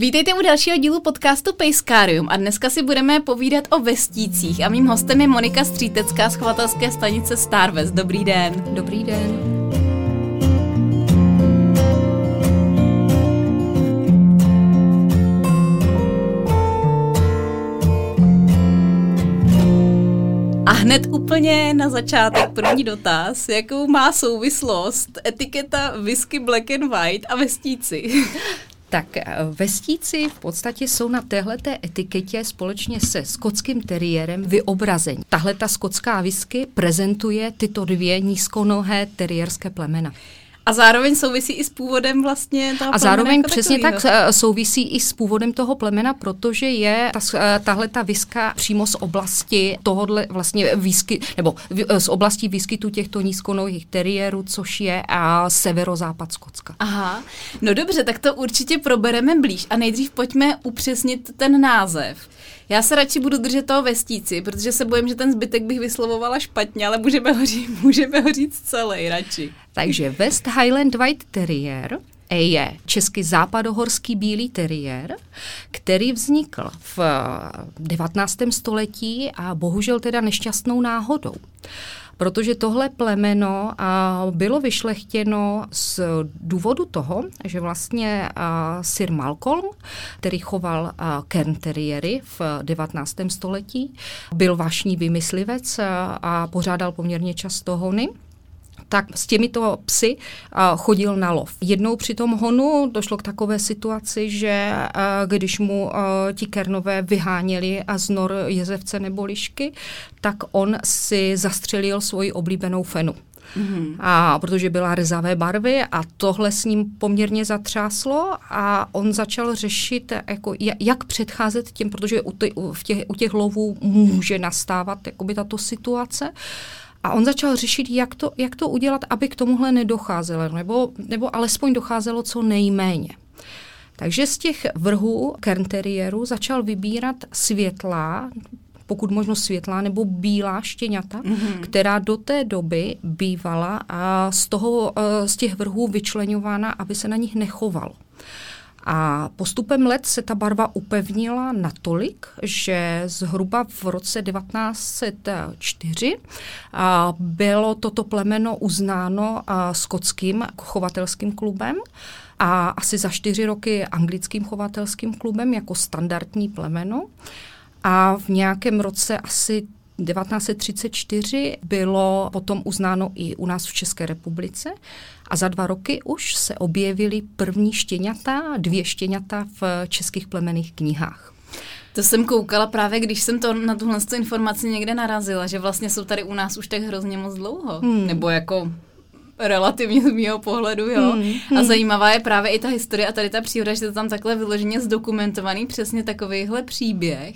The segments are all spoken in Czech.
Vítejte u dalšího dílu podcastu Pejskárium a dneska si budeme povídat o vestících a mým hostem je Monika Střítecká z chovatelské stanice Starwest. Dobrý den. Dobrý den. A hned úplně na začátek první dotaz, jakou má souvislost etiketa whisky Black and White a vestíci? Tak vestíci v podstatě jsou na téhleté etiketě společně se skotským teriérem vyobrazení. Tahleta skotská whisky prezentuje tyto dvě nízkonohé teriérské plemena. A zároveň souvisí i s původem vlastně toho plemena. A zároveň jako přesně tak souvisí i s původem toho plemena, protože je tahleta viska přímo z oblasti tohodle vlastně výsky, nebo z oblasti výskytu těchto nízkonohých teriérů, což je severozápad Skotska. Aha, no dobře, tak to určitě probereme blíž a nejdřív pojďme upřesnit ten název. Já se radši budu držet toho vestíci, protože se bojím, že ten zbytek bych vyslovovala špatně, ale můžeme ho říct celý radši. Takže West Highland White Terrier je český západohorský bílý teriér, který vznikl v 19. století a bohužel teda nešťastnou náhodou. Protože tohle plemeno bylo vyšlechtěno z důvodu toho, že vlastně Sir Malcolm, který choval Cairn terriery v 19. století, byl vášnivý myslivec a pořádal poměrně často hony. Tak s těmito psy chodil na lov. Jednou při tom honu došlo k takové situaci, že když mu ti Cairnové vyháněli z nor jezevce nebo lišky, tak on si zastřelil svoji oblíbenou fenu. Mm-hmm. A protože byla ryzavé barvy a tohle s ním poměrně zatřáslo a on začal řešit, jako, jak předcházet těm, protože u těch lovů může nastávat jakoby tato situace. A on začal řešit, jak to udělat, aby k tomuhle nedocházelo, nebo alespoň docházelo co nejméně. Takže z těch vrhů Cairn terriéru začal vybírat světlá, pokud možno světlá nebo bílá štěňata, mm-hmm. která do té doby bývala a z těch vrhů vyčleňována, aby se na nich nechovalo. A postupem let se ta barva upevnila natolik, že zhruba v roce 1904 bylo toto plemeno uznáno skotským chovatelským klubem a asi za 4 roky anglickým chovatelským klubem jako standardní plemeno. A v nějakém roce asi 1934 bylo potom uznáno i u nás v České republice a za 2 roky už se objevily první štěňata, 2 štěňata v českých plemenných knihách. To jsem koukala právě, když jsem na tuhle informaci někde narazila, že vlastně jsou tady u nás už tak hrozně moc dlouho, nebo jako relativně z mýho pohledu, jo. A zajímavá je právě i ta historie a tady ta příroda, že to tam takhle vyloženě zdokumentovaný přesně takovýhle příběh.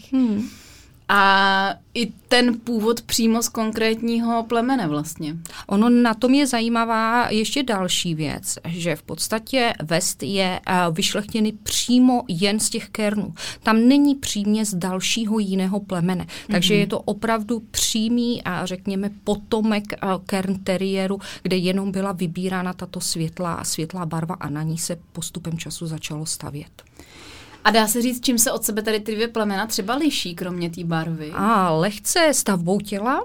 A i ten původ přímo z konkrétního plemene vlastně. Ono na tom je zajímavá ještě další věc, že v podstatě West je vyšlechtěný přímo jen z těch Cairnů. Tam není příměs dalšího jiného plemene. Takže je to opravdu přímý a řekněme potomek Cairn terriéru, kde jenom byla vybírána tato světlá barva a na ní se postupem času začalo stavět. A dá se říct, čím se od sebe tady ty 2 plemena třeba liší, kromě té barvy? Lehce stavbou těla,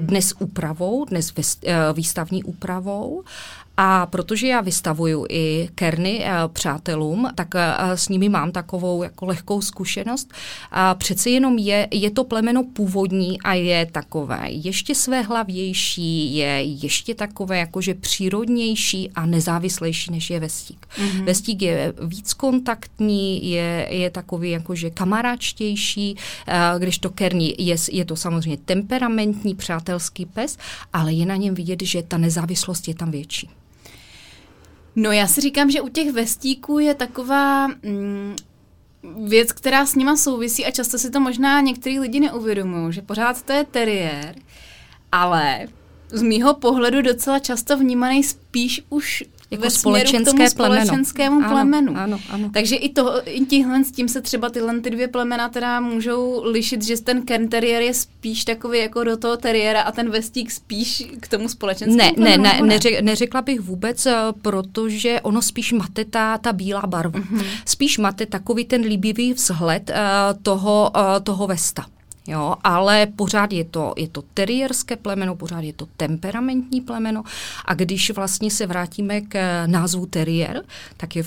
dnes úpravou, dnes výstavní úpravou. A protože já vystavuju i Cairny přátelům, tak s nimi mám takovou jako lehkou zkušenost. A přece jenom je to plemeno původní a je takové ještě svéhlavější, je ještě takové jakože přírodnější a nezávislejší, než je vestík. Mm-hmm. Vestík je víc kontaktní, je takový jakože kamaráčtější, když to Cairny je to samozřejmě temperamentní, přátelský pes, ale je na něm vidět, že ta nezávislost je tam větší. No já si říkám, že u těch vestíků je taková věc, která s nima souvisí a často si to možná některý lidi neuvědomují, že pořád to je teriér, ale z mýho pohledu docela často vnímaný spíš už jako společenské společenskému plemenu. Ano. Takže i tímhle s tím se třeba ty dvě plemena teda můžou lišit, že ten Cairn terrier je spíš takový jako do toho teriéra a ten vestík spíš k tomu společenskému plemenu. Neřekla bych vůbec, protože ono spíš mate ta bílá barva. Mm-hmm. Spíš máte takový ten líbivý vzhled toho vesta. Jo, ale pořád je to teriérské plemeno, pořád je to temperamentní plemeno a když vlastně se vrátíme k názvu teriér, tak je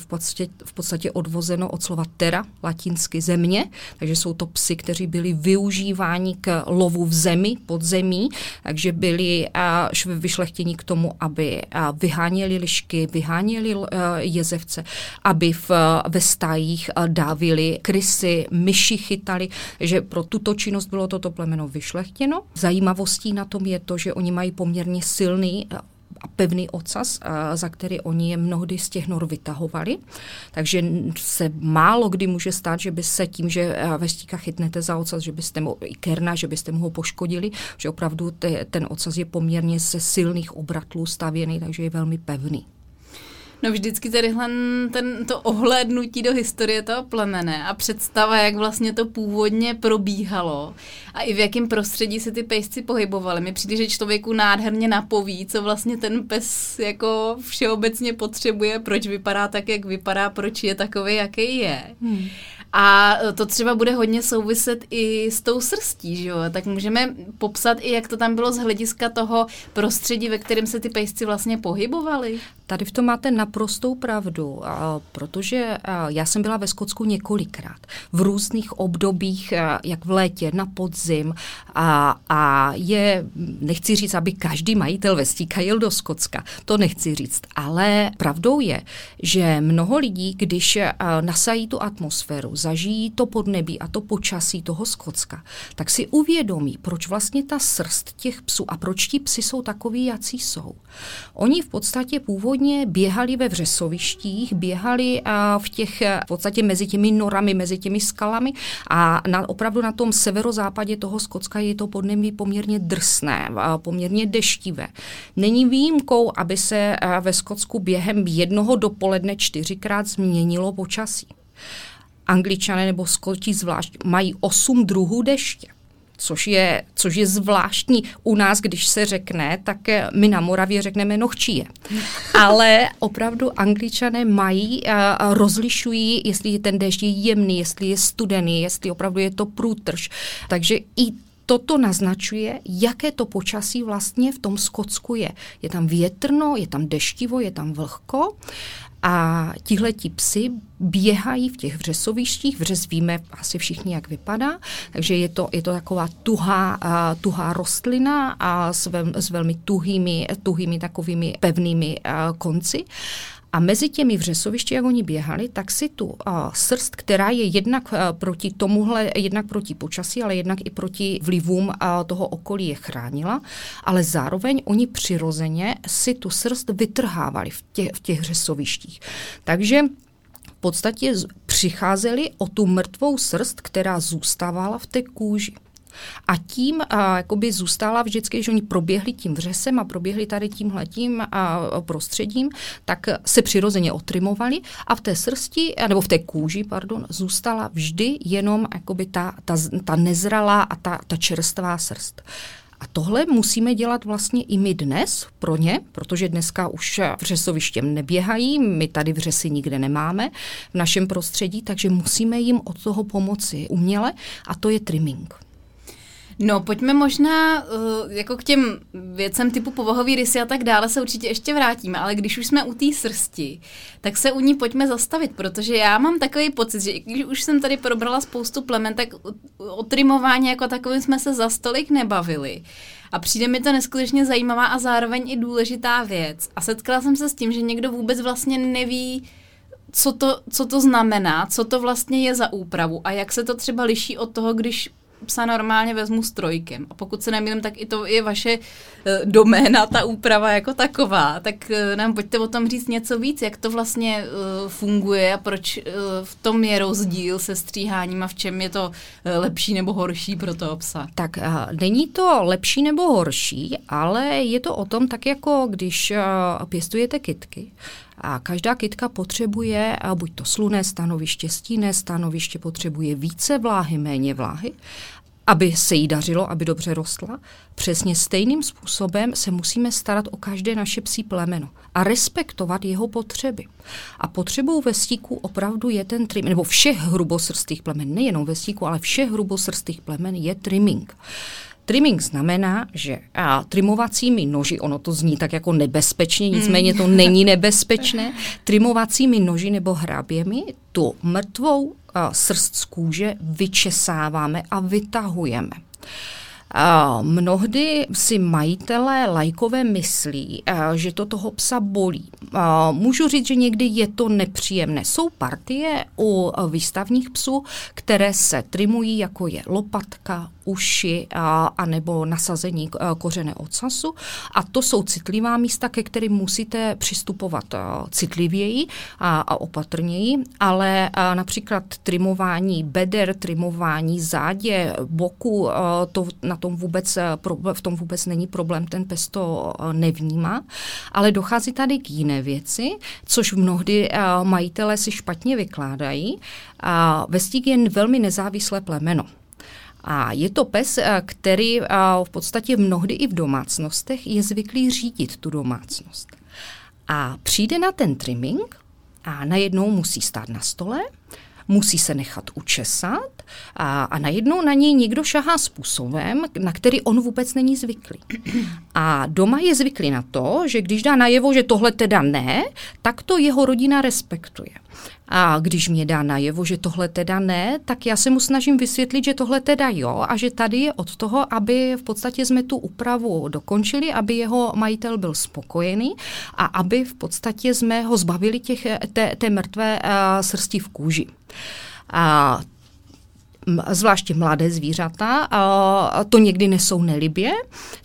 v podstatě odvozeno od slova terra, latinsky země, takže jsou to psy, kteří byli využíváni k lovu v zemi, pod zemí, takže byli vyšlechtěni k tomu, aby vyháněli lišky, vyháněli jezevce, aby ve stájích dávili krysy, myši chytali, že pro tuto činnost bylo toto plemeno vyšlechtěno. Zajímavostí na tom je to, že oni mají poměrně silný a pevný ocas, za který oni je mnohdy z těch nor vytahovali. Takže se málo kdy může stát, že by se tím, že vestíka chytnete za ocas, že byste mu i kerna, že byste mu ho poškodili, že opravdu ten ocas je poměrně ze silných obratlů stavěný, takže je velmi pevný. No vždycky tadyhle to ohlédnutí do historie toho plemene a představa, jak vlastně to původně probíhalo a i v jakém prostředí se ty pejsci pohybovali. Mně přijde, že člověku nádherně napoví, co vlastně ten pes jako všeobecně potřebuje, proč vypadá tak, jak vypadá, proč je takový, jaký je. A to třeba bude hodně souviset i s tou srstí, že jo? Tak můžeme popsat i, jak to tam bylo z hlediska toho prostředí, ve kterém se ty pejsci vlastně pohybovali. Tady v tom máte naprostou pravdu, protože já jsem byla ve Skotsku několikrát. V různých obdobích, jak v létě, na podzim. A nechci říct, aby každý majitel vestíka jel do Skotska. To nechci říct. Ale pravdou je, že mnoho lidí, když nasají tu atmosféru, zažijí to podnebí a to počasí toho Skotska, tak si uvědomí, proč vlastně ta srst těch psů a proč ti psi jsou takový, jací jsou. Oni v podstatě původně běhali ve vřesovištích, běhali v těch, v podstatě mezi těmi norami, mezi těmi skalami a opravdu na tom severozápadě toho Skotska je to podnebí poměrně drsné, poměrně deštivé. Není výjimkou, aby se ve Skotsku během jednoho dopoledne 4krát změnilo počasí. Angličané nebo Skoti zvlášť mají 8 druhů deště, což je zvláštní u nás, když se řekne, tak my na Moravě řekneme nohčíje. Ale opravdu Angličané mají a rozlišují, jestli je ten déšť je jemný, jestli je studený, jestli opravdu je to průtrž. Takže i toto naznačuje, jaké to počasí vlastně v tom Skotsku je. Je tam větrno, je tam deštivo, je tam vlhko. A tihleti psi běhají v těch vřesovištích, vřes víme asi všichni, jak vypadá, takže je to taková tuhá rostlina a s velmi tuhými takovými pevnými konci. A mezi těmi vřesovišti, jak oni běhali, tak si tu srst, která je jednak proti tomuhle, jednak proti počasí, ale jednak i proti vlivům toho okolí je chránila, ale zároveň oni přirozeně si tu srst vytrhávali v těch vřesovištích. Takže v podstatě přicházeli o tu mrtvou srst, která zůstávala v té kůži. A tím jakoby zůstala vždycky, že oni proběhli tím vřesem a proběhli tady tímhletím prostředím, tak se přirozeně otrimovali a v té srsti, nebo v té kůži, pardon, zůstala vždy jenom jakoby ta nezralá a ta čerstvá srst. A tohle musíme dělat vlastně i my dnes pro ně, protože dneska už vřesovištěm neběhají, my tady vřesy nikde nemáme v našem prostředí, takže musíme jim od toho pomoci uměle a to je trimming. No, pojďme možná jako k těm věcem typu povahový rysy a tak dále se určitě ještě vrátíme, ale když už jsme u té srsti, tak se u ní pojďme zastavit, protože já mám takový pocit, že když už jsem tady probrala spoustu plemen, tak o trimování jako takovým jsme se zas tolik nebavili. A přijde mi to neskutečně zajímavá a zároveň i důležitá věc. A setkala jsem se s tím, že někdo vůbec vlastně neví, co to znamená, co to vlastně je za úpravu a jak se to třeba liší od toho, když psa normálně vezmu strojkem. A pokud se nemýlím, tak i to je vaše doména, ta úprava jako taková. Tak nám pojďte o tom říct něco víc, jak to vlastně funguje a proč v tom je rozdíl se stříháním a v čem je to lepší nebo horší pro toho psa. Tak není to lepší nebo horší, ale je to o tom tak jako když pěstujete kytky. A každá kytka potřebuje buď to slunné stanoviště, stinné stanoviště, potřebuje více vláhy, méně vláhy, aby se jí dařilo, aby dobře rostla. Přesně stejným způsobem se musíme starat o každé naše psí plemeno a respektovat jeho potřeby. A potřebou vestíku opravdu je ten trim, nebo všech hrubosrstých plemen, nejenom vestíku, ale všech hrubosrstých plemen je trimming. Trimming znamená, že trimovacími noži, ono to zní tak jako nebezpečně, nicméně to není nebezpečné, trimovacími noži nebo hráběmi tu mrtvou srst z kůže vyčesáváme a vytahujeme. Mnohdy si majitelé lajkové myslí, že to toho psa bolí. Můžu říct, že někdy je to nepříjemné. Jsou partie u výstavních psů, které se trimují, jako je lopatka, uši anebo nasazení kořene ocasu. A to jsou citlivá místa, ke kterým musíte přistupovat citlivěji a opatrněji, ale například trimování beder, trimování zádě, boku, to na tom vůbec, v tom vůbec není problém, ten pes to nevnímá, ale dochází tady k jiné věci, což mnohdy majitelé si špatně vykládají. Vestík je velmi nezávislé plemeno. A je to pes, který v podstatě mnohdy i v domácnostech je zvyklý řídit tu domácnost. A přijde na ten trimming a najednou musí stát na stole, musí se nechat učesat a najednou na něj někdo šahá způsobem, na který on vůbec není zvyklý. A doma je zvyklý na to, že když dá najevo, že tohle teda ne, tak to jeho rodina respektuje. A když mě dá najevo, že tohle teda ne, tak já se mu snažím vysvětlit, že tohle teda jo a že tady je od toho, aby v podstatě jsme tu úpravu dokončili, aby jeho majitel byl spokojený a aby v podstatě jsme ho zbavili té mrtvé srsti v kůži. A zvláště mladé zvířata, to někdy nesou nelibě.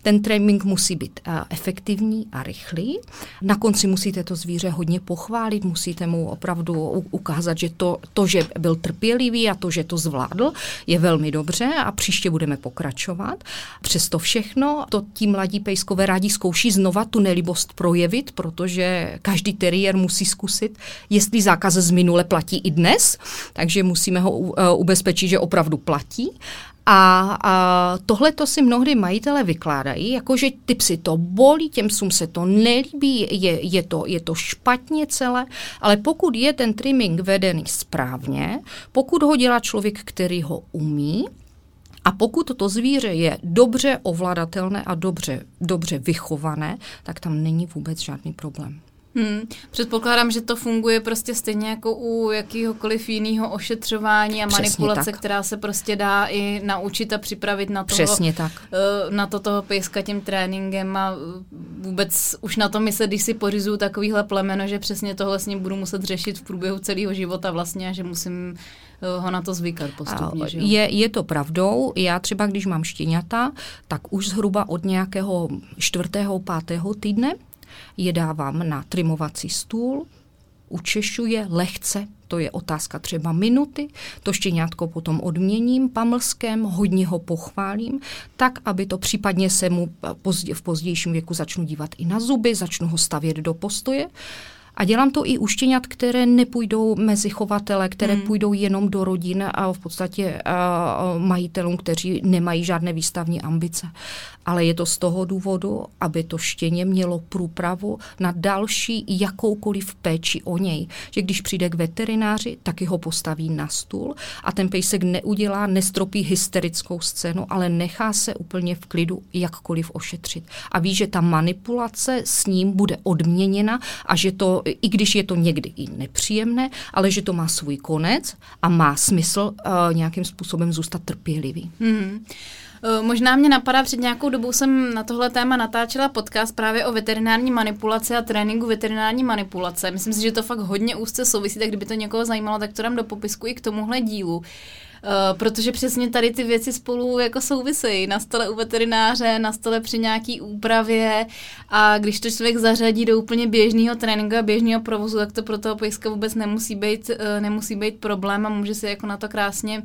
Ten trénink musí být efektivní a rychlý. Na konci musíte to zvíře hodně pochválit, musíte mu opravdu ukázat, že to, že byl trpělivý a to, že to zvládl, je velmi dobře a příště budeme pokračovat. Přesto všechno, to ti mladí pejskové rádi zkouší znova tu nelibost projevit, protože každý teriér musí zkusit, jestli zákaz z minule platí i dnes, takže musíme ho ubezpečit, že opravdu platí. A tohleto si mnohdy majitele vykládají, jakože ty psy to bolí, těm psům se to nelíbí, je to špatně celé, ale pokud je ten trimming vedený správně, pokud ho dělá člověk, který ho umí, a pokud to zvíře je dobře ovladatelné a dobře vychované, tak tam není vůbec žádný problém. Předpokládám, že to funguje prostě stejně jako u jakýhokoliv jiného ošetřování a manipulace, která se prostě dá i naučit a připravit na toho pejska tím tréninkem a vůbec už na to myslet, když si pořizuju takovýhle plemeno, že přesně tohle s ním budu muset řešit v průběhu celého života vlastně a že musím ho na to zvykat postupně. Je to pravdou. Já třeba, když mám štěňata, tak už zhruba od nějakého 4., 5. týdne je dávám na trimovací stůl, učešuje lehce, to je otázka třeba minuty, to štěňátko potom odměním pamlskem, hodně ho pochválím, tak, aby to případně se mu v pozdějším věku začnu dívat i na zuby, začnu ho stavět do postoje. A dělám to i u štěňat, které nepůjdou mezi chovatele, které půjdou jenom do rodin a v podstatě majitelům, kteří nemají žádné výstavní ambice. Ale je to z toho důvodu, aby to štěně mělo průpravu na další jakoukoliv péči o něj. Že když přijde k veterináři, taky ho postaví na stůl a ten pejsek nestropí hysterickou scénu, ale nechá se úplně v klidu jakkoliv ošetřit. A ví, že ta manipulace s ním bude odměněna a že to, i když je to někdy i nepříjemné, ale že to má svůj konec a má smysl nějakým způsobem zůstat trpělivý. Mm-hmm. Možná mě napadá, před nějakou dobou jsem na tohle téma natáčela podcast právě o veterinární manipulaci a tréninku veterinární manipulace. Myslím si, že to fakt hodně úzce souvisí, tak kdyby to někoho zajímalo, tak to dám do popisku i k tomuhle dílu. Protože přesně tady ty věci spolu jako souvisejí. Na stole u veterináře, na stole při nějaký úpravě a když to člověk zařadí do úplně běžného tréninku a běžného provozu, tak to pro toho pejska vůbec nemusí být problém a může si jako na to krásně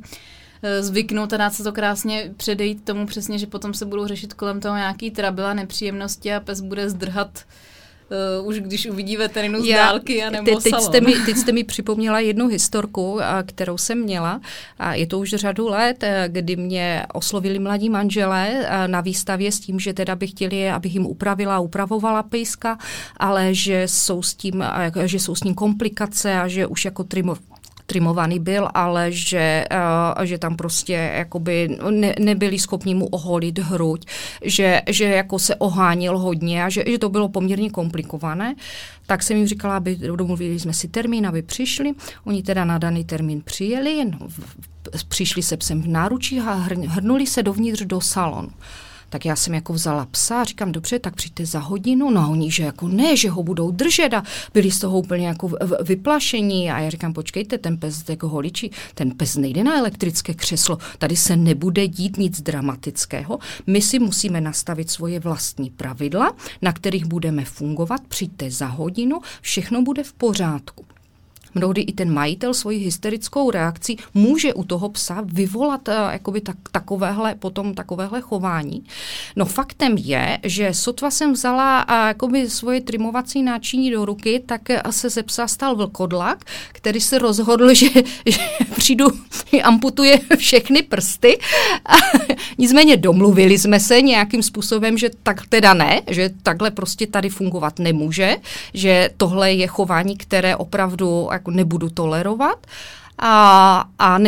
zvyknout a dát se to krásně předejít tomu přesně, že potom se budou řešit kolem toho nějaký trabila, nepříjemnosti a pes bude zdrhat už když uvidí veterinu z dálky a nebo salon. Teď jste mi připomněla jednu historku, kterou jsem měla, a je to už řadu let, kdy mě oslovili mladí manželé na výstavě s tím, že teda by chtěli, abych jim upravila a upravovala pejska, ale že jsou s ním komplikace a že už jako trimovaný byl, ale že tam prostě jakoby nebyli schopni mu oholit hruď, že jako se oháněl hodně a že to bylo poměrně komplikované. Tak jsem jim říkala, aby domluvili jsme si termín, aby přišli. Oni teda na daný termín přijeli, přišli se psem v náručí a hrnuli se dovnitř do salonu. Tak já jsem jako vzala psa a říkám, dobře, tak přijďte za hodinu. No a oni, že jako ne, že ho budou držet a byli z toho úplně jako vyplašení. A já říkám, počkejte, ten pes jako holičí, ten pes nejde na elektrické křeslo, tady se nebude dít nic dramatického. My si musíme nastavit svoje vlastní pravidla, na kterých budeme fungovat, přijďte za hodinu, všechno bude v pořádku. Mnohdy i ten majitel svoji hysterickou reakcí může u toho psa vyvolat takovéhle chování. No faktem je, že sotva jsem vzala svoje trimovací náčiní do ruky, tak se ze psa stal vlkodlak, který se rozhodl, že přijdu i amputuje všechny prsty. A nicméně domluvili jsme se nějakým způsobem, že tak teda ne, že takhle prostě tady fungovat nemůže, že tohle je chování, které opravdu nebudu tolerovat a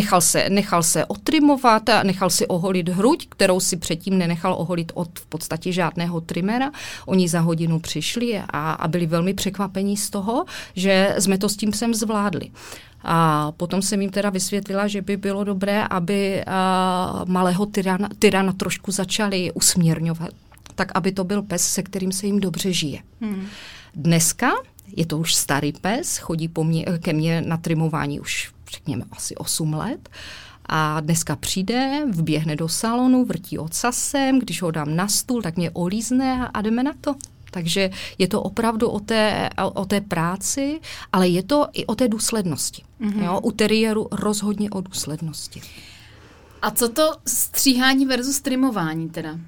nechal se otrimovat, nechal si oholit hruď, kterou si předtím nenechal oholit od v podstatě žádného trimera. Oni za hodinu přišli a byli velmi překvapení z toho, že jsme to s tím sem zvládli. A potom jsem jim teda vysvětlila, že by bylo dobré, aby malého tyrana trošku začali usměrňovat, tak aby to byl pes, se kterým se jim dobře žije. Dneska je to už starý pes, chodí ke mně na trimování už, řekněme, asi 8 let. A dneska přijde, vběhne do salonu, vrtí ocasem, když ho dám na stůl, tak mě olízne a jdeme na to. Takže je to opravdu o té práci, ale je to i o té důslednosti. Mm-hmm. Jo, u teriéru rozhodně o důslednosti. A co to stříhání versus trimování teda?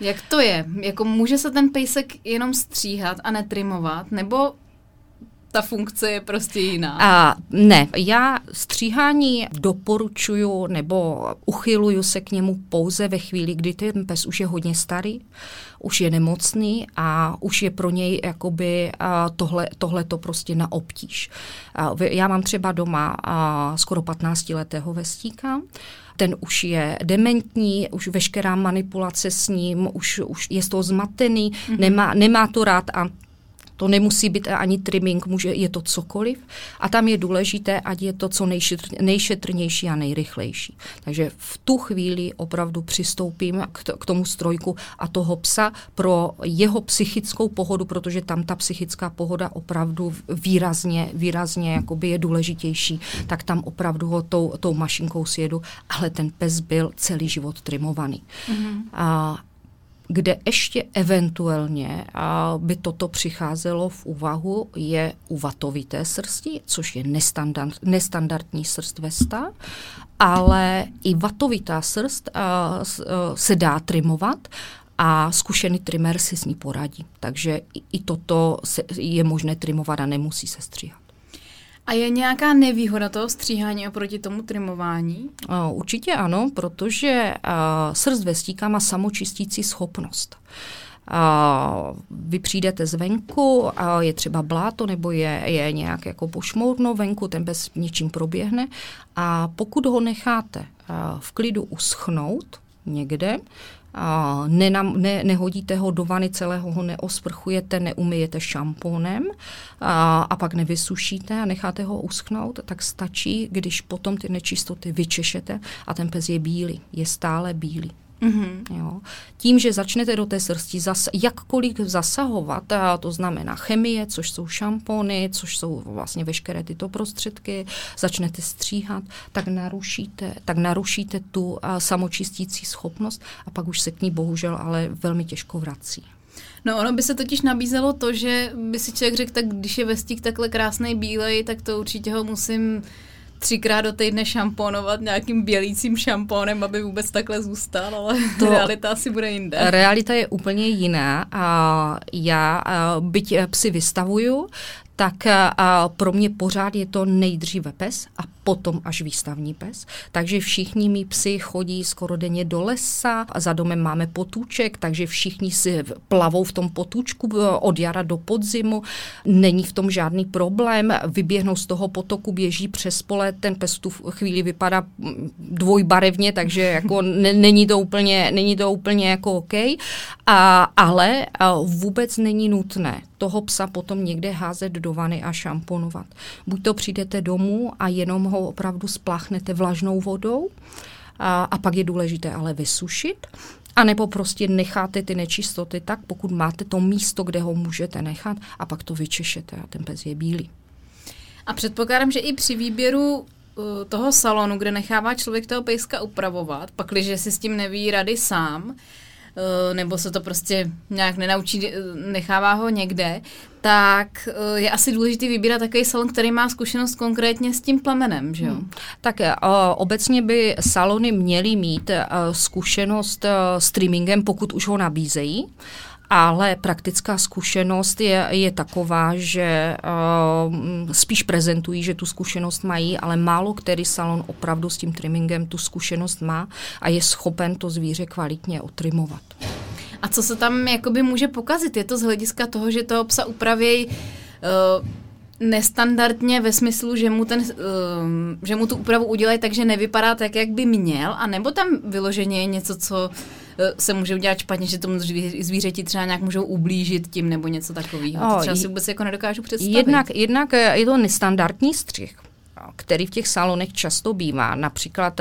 Jak to je? Jako může se ten pejsek jenom stříhat a netrimovat, nebo ta funkce je prostě jiná? Ne, já stříhání doporučuju nebo uchyluju se k němu pouze ve chvíli, kdy ten pes už je hodně starý, už je nemocný a už je pro něj jakoby tohleto prostě na obtíž. Já mám třeba doma skoro 15-letého vestíka. Ten už je dementní, už veškerá manipulace s ním, už je z toho zmatený, nemá to rád a to nemusí být ani trimming, je to cokoliv. A tam je důležité, ať je to co nejšetrnější a nejrychlejší. Takže v tu chvíli opravdu přistoupím k tomu strojku a toho psa pro jeho psychickou pohodu, protože tam ta psychická pohoda opravdu výrazně jakoby je důležitější. Tak tam opravdu ho tou mašinkou sjedu, ale ten pes byl celý život trimovaný. Mm-hmm. Kde ještě eventuálně by toto přicházelo v úvahu, je u vatovité srsti, což je nestandardní srst vesta, ale i vatovitá srst se dá trimovat a zkušený trimér si s ní poradí. Takže i toto je možné trimovat a nemusí se stříhat. A je nějaká nevýhoda toho stříhání oproti tomu trimování? Určitě ano, protože srst vestíka má samočistící schopnost. Vy přijdete zvenku, je třeba bláto nebo je nějak jako pošmourno venku, ten pes něčím proběhne a pokud ho necháte v klidu uschnout někde, nehodíte ho do vany, celého ho neosprchujete, neumyjete šamponem a pak nevysušíte a necháte ho uschnout, tak stačí, když potom ty nečistoty vyčešete a ten pes je bílý, je stále bílý. Mm-hmm. Jo. Tím, že začnete do té srsti jakkoliv zasahovat, a to znamená chemie, což jsou šampony, což jsou vlastně veškeré tyto prostředky, začnete stříhat, tak narušíte tu samočistící schopnost a pak už se k ní bohužel ale velmi těžko vrací. No ono by se totiž nabízelo to, že by si člověk řekl, tak když je vestík takhle krásnej bílej, tak to určitě ho musím třikrát do týdne šamponovat nějakým bělícím šampónem, aby vůbec takhle zůstal, ale to realita asi bude jinde. Realita je úplně jiná a já, byť psy vystavuju, tak pro mě pořád je to nejdříve pes a potom až výstavní pes. Takže všichni mý psi chodí skoro denně do lesa, za domem máme potůček, takže všichni si plavou v tom potůčku od jara do podzimu, není v tom žádný problém, vyběhnou z toho potoku, běží přes pole, ten pes tu chvíli vypadá dvojbarevně, takže jako není to úplně jako okej, ale vůbec není nutné toho psa potom někde házet do vany a šamponovat. Buď to přijdete domů a jenom ho opravdu spláchnete vlažnou vodou a pak je důležité ale vysušit, anebo prostě necháte ty nečistoty tak, pokud máte to místo, kde ho můžete nechat a pak to vyčešete a ten pes je bílý. A předpokládám, že i při výběru toho salonu, kde nechává člověk toho pejska upravovat, pakliže si s tím neví rady sám, nebo se to prostě nějak nenaučí, nechává ho někde, tak je asi důležitý vybírat takový salon, který má zkušenost konkrétně s tím plemenem, že jo? Tak obecně by salony měly mít zkušenost s trimmingem, pokud už ho nabízejí, ale praktická zkušenost je taková, že spíš prezentují, že tu zkušenost mají, ale málo který salon opravdu s tím trimmingem tu zkušenost má a je schopen to zvíře kvalitně otrimovat. A co se tam jakoby může pokazit? Je to z hlediska toho, že toho psa upravějí nestandardně ve smyslu, že mu tu úpravu udělají, takže nevypadá tak, jak by měl, anebo tam vyloženě je něco, co se může udělat špatně, že tomu zvířeti třeba nějak můžou ublížit tím nebo něco takového. To třeba si vůbec jako nedokážu představit. Jednak je to nestandardní střih, který v těch salonech často bývá. Například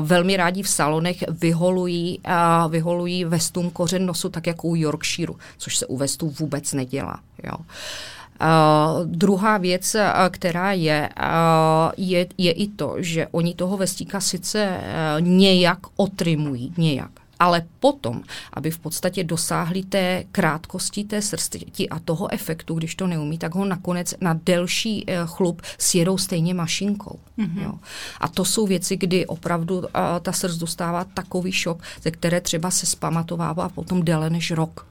velmi rádi v salonech vyholují vestům kořen nosu tak jako u Yorkshireu, což se u vestů vůbec nedělá. Jo. Druhá věc, která je i to, že oni toho vestíka sice nějak otrimují, ale potom, aby v podstatě dosáhli té krátkosti té srsti a toho efektu, když to neumí, tak ho nakonec na delší chlup sjedou stejně mašinkou. Mm-hmm. Jo. A to jsou věci, kdy opravdu ta srst dostává takový šok, ze které třeba se zpamatovává potom déle než rok,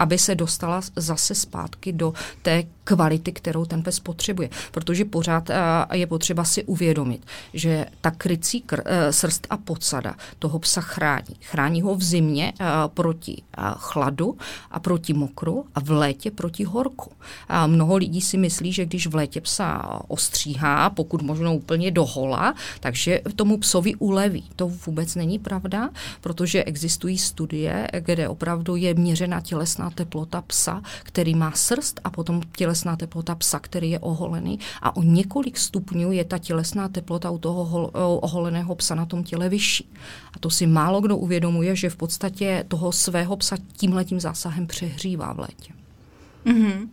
aby se dostala zase zpátky do té kvality, kterou ten pes potřebuje. Protože pořád je potřeba si uvědomit, že ta krycí srst a podsada toho psa chrání. Chrání ho v zimě proti chladu a proti mokru a v létě proti horku. A mnoho lidí si myslí, že když v létě psa ostříhá, pokud možno úplně dohola, takže tomu psovi uleví. To vůbec není pravda, protože existují studie, kde opravdu je měřena tělesná teplota psa, který má srst a potom tělesná teplota psa, který je oholený a o několik stupňů je ta tělesná teplota u toho oholeného psa na tom těle vyšší. A to si málo kdo uvědomuje, že v podstatě toho svého psa tímhletím zásahem přehřívá v létě. Mm-hmm.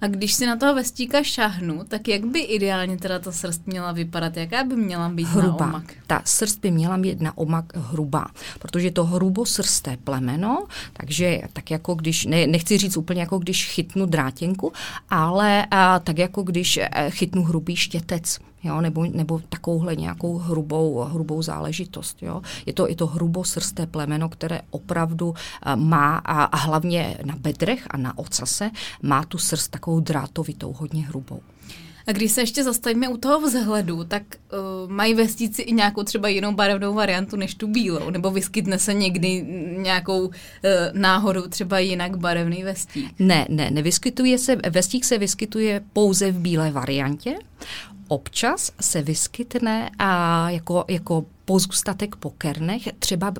A když si na toho vestíka šahnu, tak jak by ideálně teda ta srst měla vypadat? Jaká by měla být hrubá. Na omak? Ta srst by měla být na omak hrubá, protože to hrubosrsté plemeno, takže tak jako když, nechci říct úplně jako když chytnu drátěnku, ale tak jako když chytnu hrubý štětec. Jo, nebo takovouhle nějakou hrubou záležitost. Jo. Je to hrubosrsté plemeno, které opravdu má a hlavně na bedrech a na ocase má tu srst takovou drátovitou, hodně hrubou. A když se ještě zastavíme u toho vzhledu, tak mají vestíci i nějakou třeba jinou barevnou variantu než tu bílou, nebo vyskytne se někdy nějakou náhodou třeba jinak barevný vestík? Ne, nevyskytuje se, vestík se vyskytuje pouze v bílé variantě. Občas se vyskytne jako pozůstatek po kernech třeba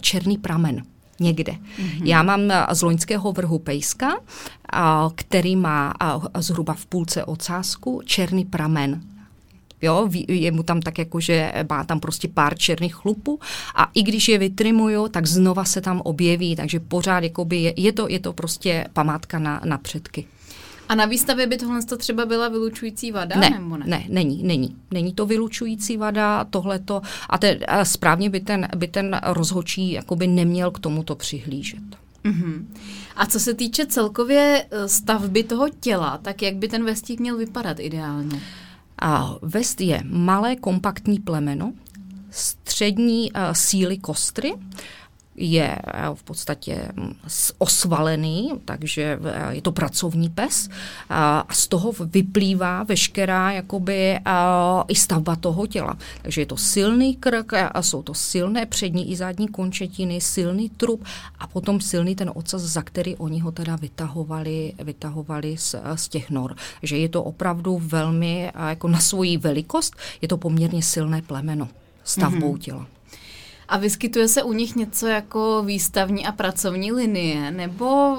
černý pramen někde. Mm-hmm. Já mám z loňského vrhu pejska, který má zhruba v půlce ocásku černý pramen. Jo, je mu tam tak jako, že má tam prostě pár černých chlupů a i když je vytrimuju, tak znova se tam objeví, takže pořád jakoby je to prostě památka na předky. A na výstavě by tohle třeba byla vylučující vada, nebo ne? Ne, není. Není to vylučující vada, tohleto. A správně by ten rozhodčí jakoby neměl k tomuto přihlížet. Uh-huh. A co se týče celkově stavby toho těla, tak jak by ten vestík měl vypadat ideálně? A West je malé kompaktní plemeno, střední síly kostry, je v podstatě osvalený, takže je to pracovní pes a z toho vyplývá veškerá jakoby i stavba toho těla. Takže je to silný krk a jsou to silné přední i zadní končetiny, silný trup a potom silný ten ocas, za který oni ho teda vytahovali z těch nor. Takže je to opravdu velmi, jako na svoji velikost, je to poměrně silné plemeno stavbou těla. A vyskytuje se u nich něco jako výstavní a pracovní linie, nebo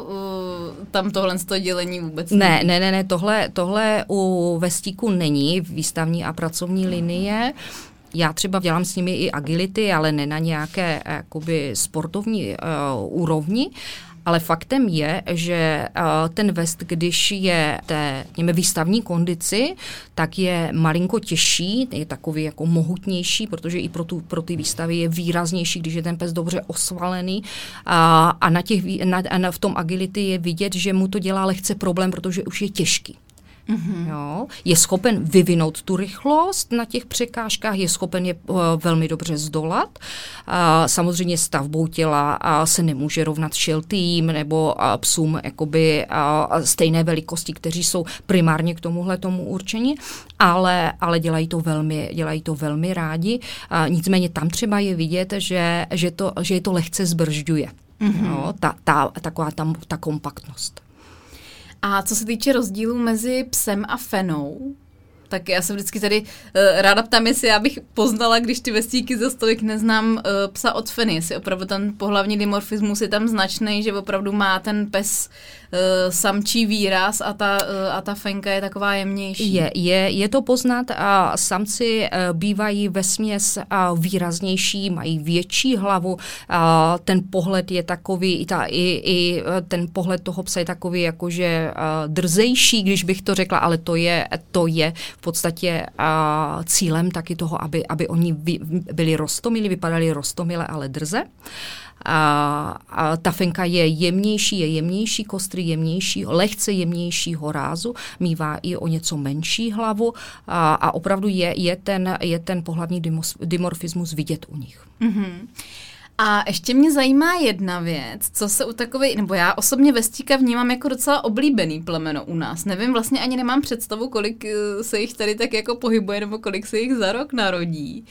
tam tohle dělení vůbec není? Ne, tohle u vestíku není výstavní a pracovní linie. Já třeba dělám s nimi i agility, ale ne na nějaké jakoby sportovní úrovni. Ale faktem je, že ten West, když je v výstavní kondici, tak je malinko těžší, je takový jako mohutnější, protože i pro ty výstavy je výraznější, když je ten pes dobře osvalený. A v tom agility je vidět, že mu to dělá lehce problém, protože už je těžký. Mm-hmm. Jo, je schopen vyvinout tu rychlost na těch překážkách, je schopen je velmi dobře zdolat. Samozřejmě stavbou těla se nemůže rovnat šeltým nebo psům jakoby, stejné velikosti, kteří jsou primárně k tomuhle tomu určeni, ale dělají to velmi rádi. Nicméně tam třeba je vidět, že je to lehce zbržďuje. Mm-hmm. Jo, ta kompaktnost. A co se týče rozdílů mezi psem a fenou, tak já se vždycky tady ráda ptám, jestli já bych poznala, když ty vestíky za stolik neznám psa od feny, jestli opravdu ten pohlavní dimorfismus je tam značný, že opravdu má ten pes samčí výraz a ta fenka je taková jemnější. Je to poznat a samci bývají vesměs výraznější, mají větší hlavu, ten pohled je takový, i ten pohled toho psa je takový jakože drzejší, když bych to řekla, ale to je v podstatě cílem taky toho, aby oni byli roztomilí, vypadali roztomile, ale drze. A ta fenka je jemnější kostry, lehce jemnějšího rázu, mívá i o něco menší hlavu a opravdu je ten pohlavní dimorfismus vidět u nich. Mm-hmm. A ještě mě zajímá jedna věc, co se u takové, nebo já osobně vestíka vnímám jako docela oblíbený plemeno u nás. Nevím, vlastně ani nemám představu, kolik se jich tady tak jako pohybuje, nebo kolik se jich za rok narodí.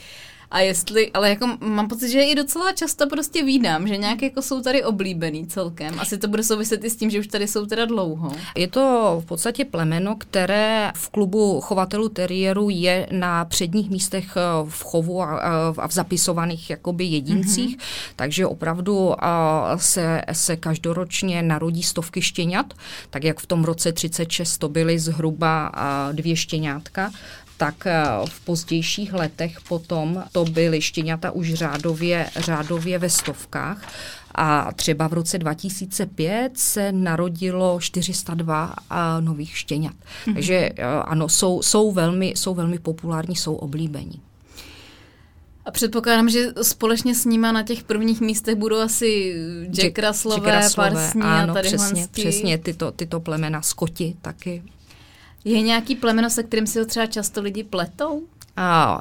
A jestli, ale jako mám pocit, že i docela často prostě vídám, že nějak jako jsou tady oblíbený celkem. Asi to bude souviset i s tím, že už tady jsou teda dlouho. Je to v podstatě plemeno, které v klubu chovatelů teriéru je na předních místech v chovu a v zapisovaných jakoby jedincích. Mm-hmm. Takže opravdu se každoročně narodí stovky štěňat. Tak jak v tom roce 36 to byly zhruba 2 štěňátka, tak v pozdějších letech potom to byly štěňata už řádově ve stovkách. A třeba v roce 2005 se narodilo 402 nových štěňat. Mm-hmm. Takže ano, jsou velmi populární, jsou oblíbení. A předpokládám, že společně s nima na těch prvních místech budou asi Jack Russellové, parsní a tady přesně tyto plemena, skoti taky. Je nějaký plemeno, se kterým si ho třeba často lidi pletou?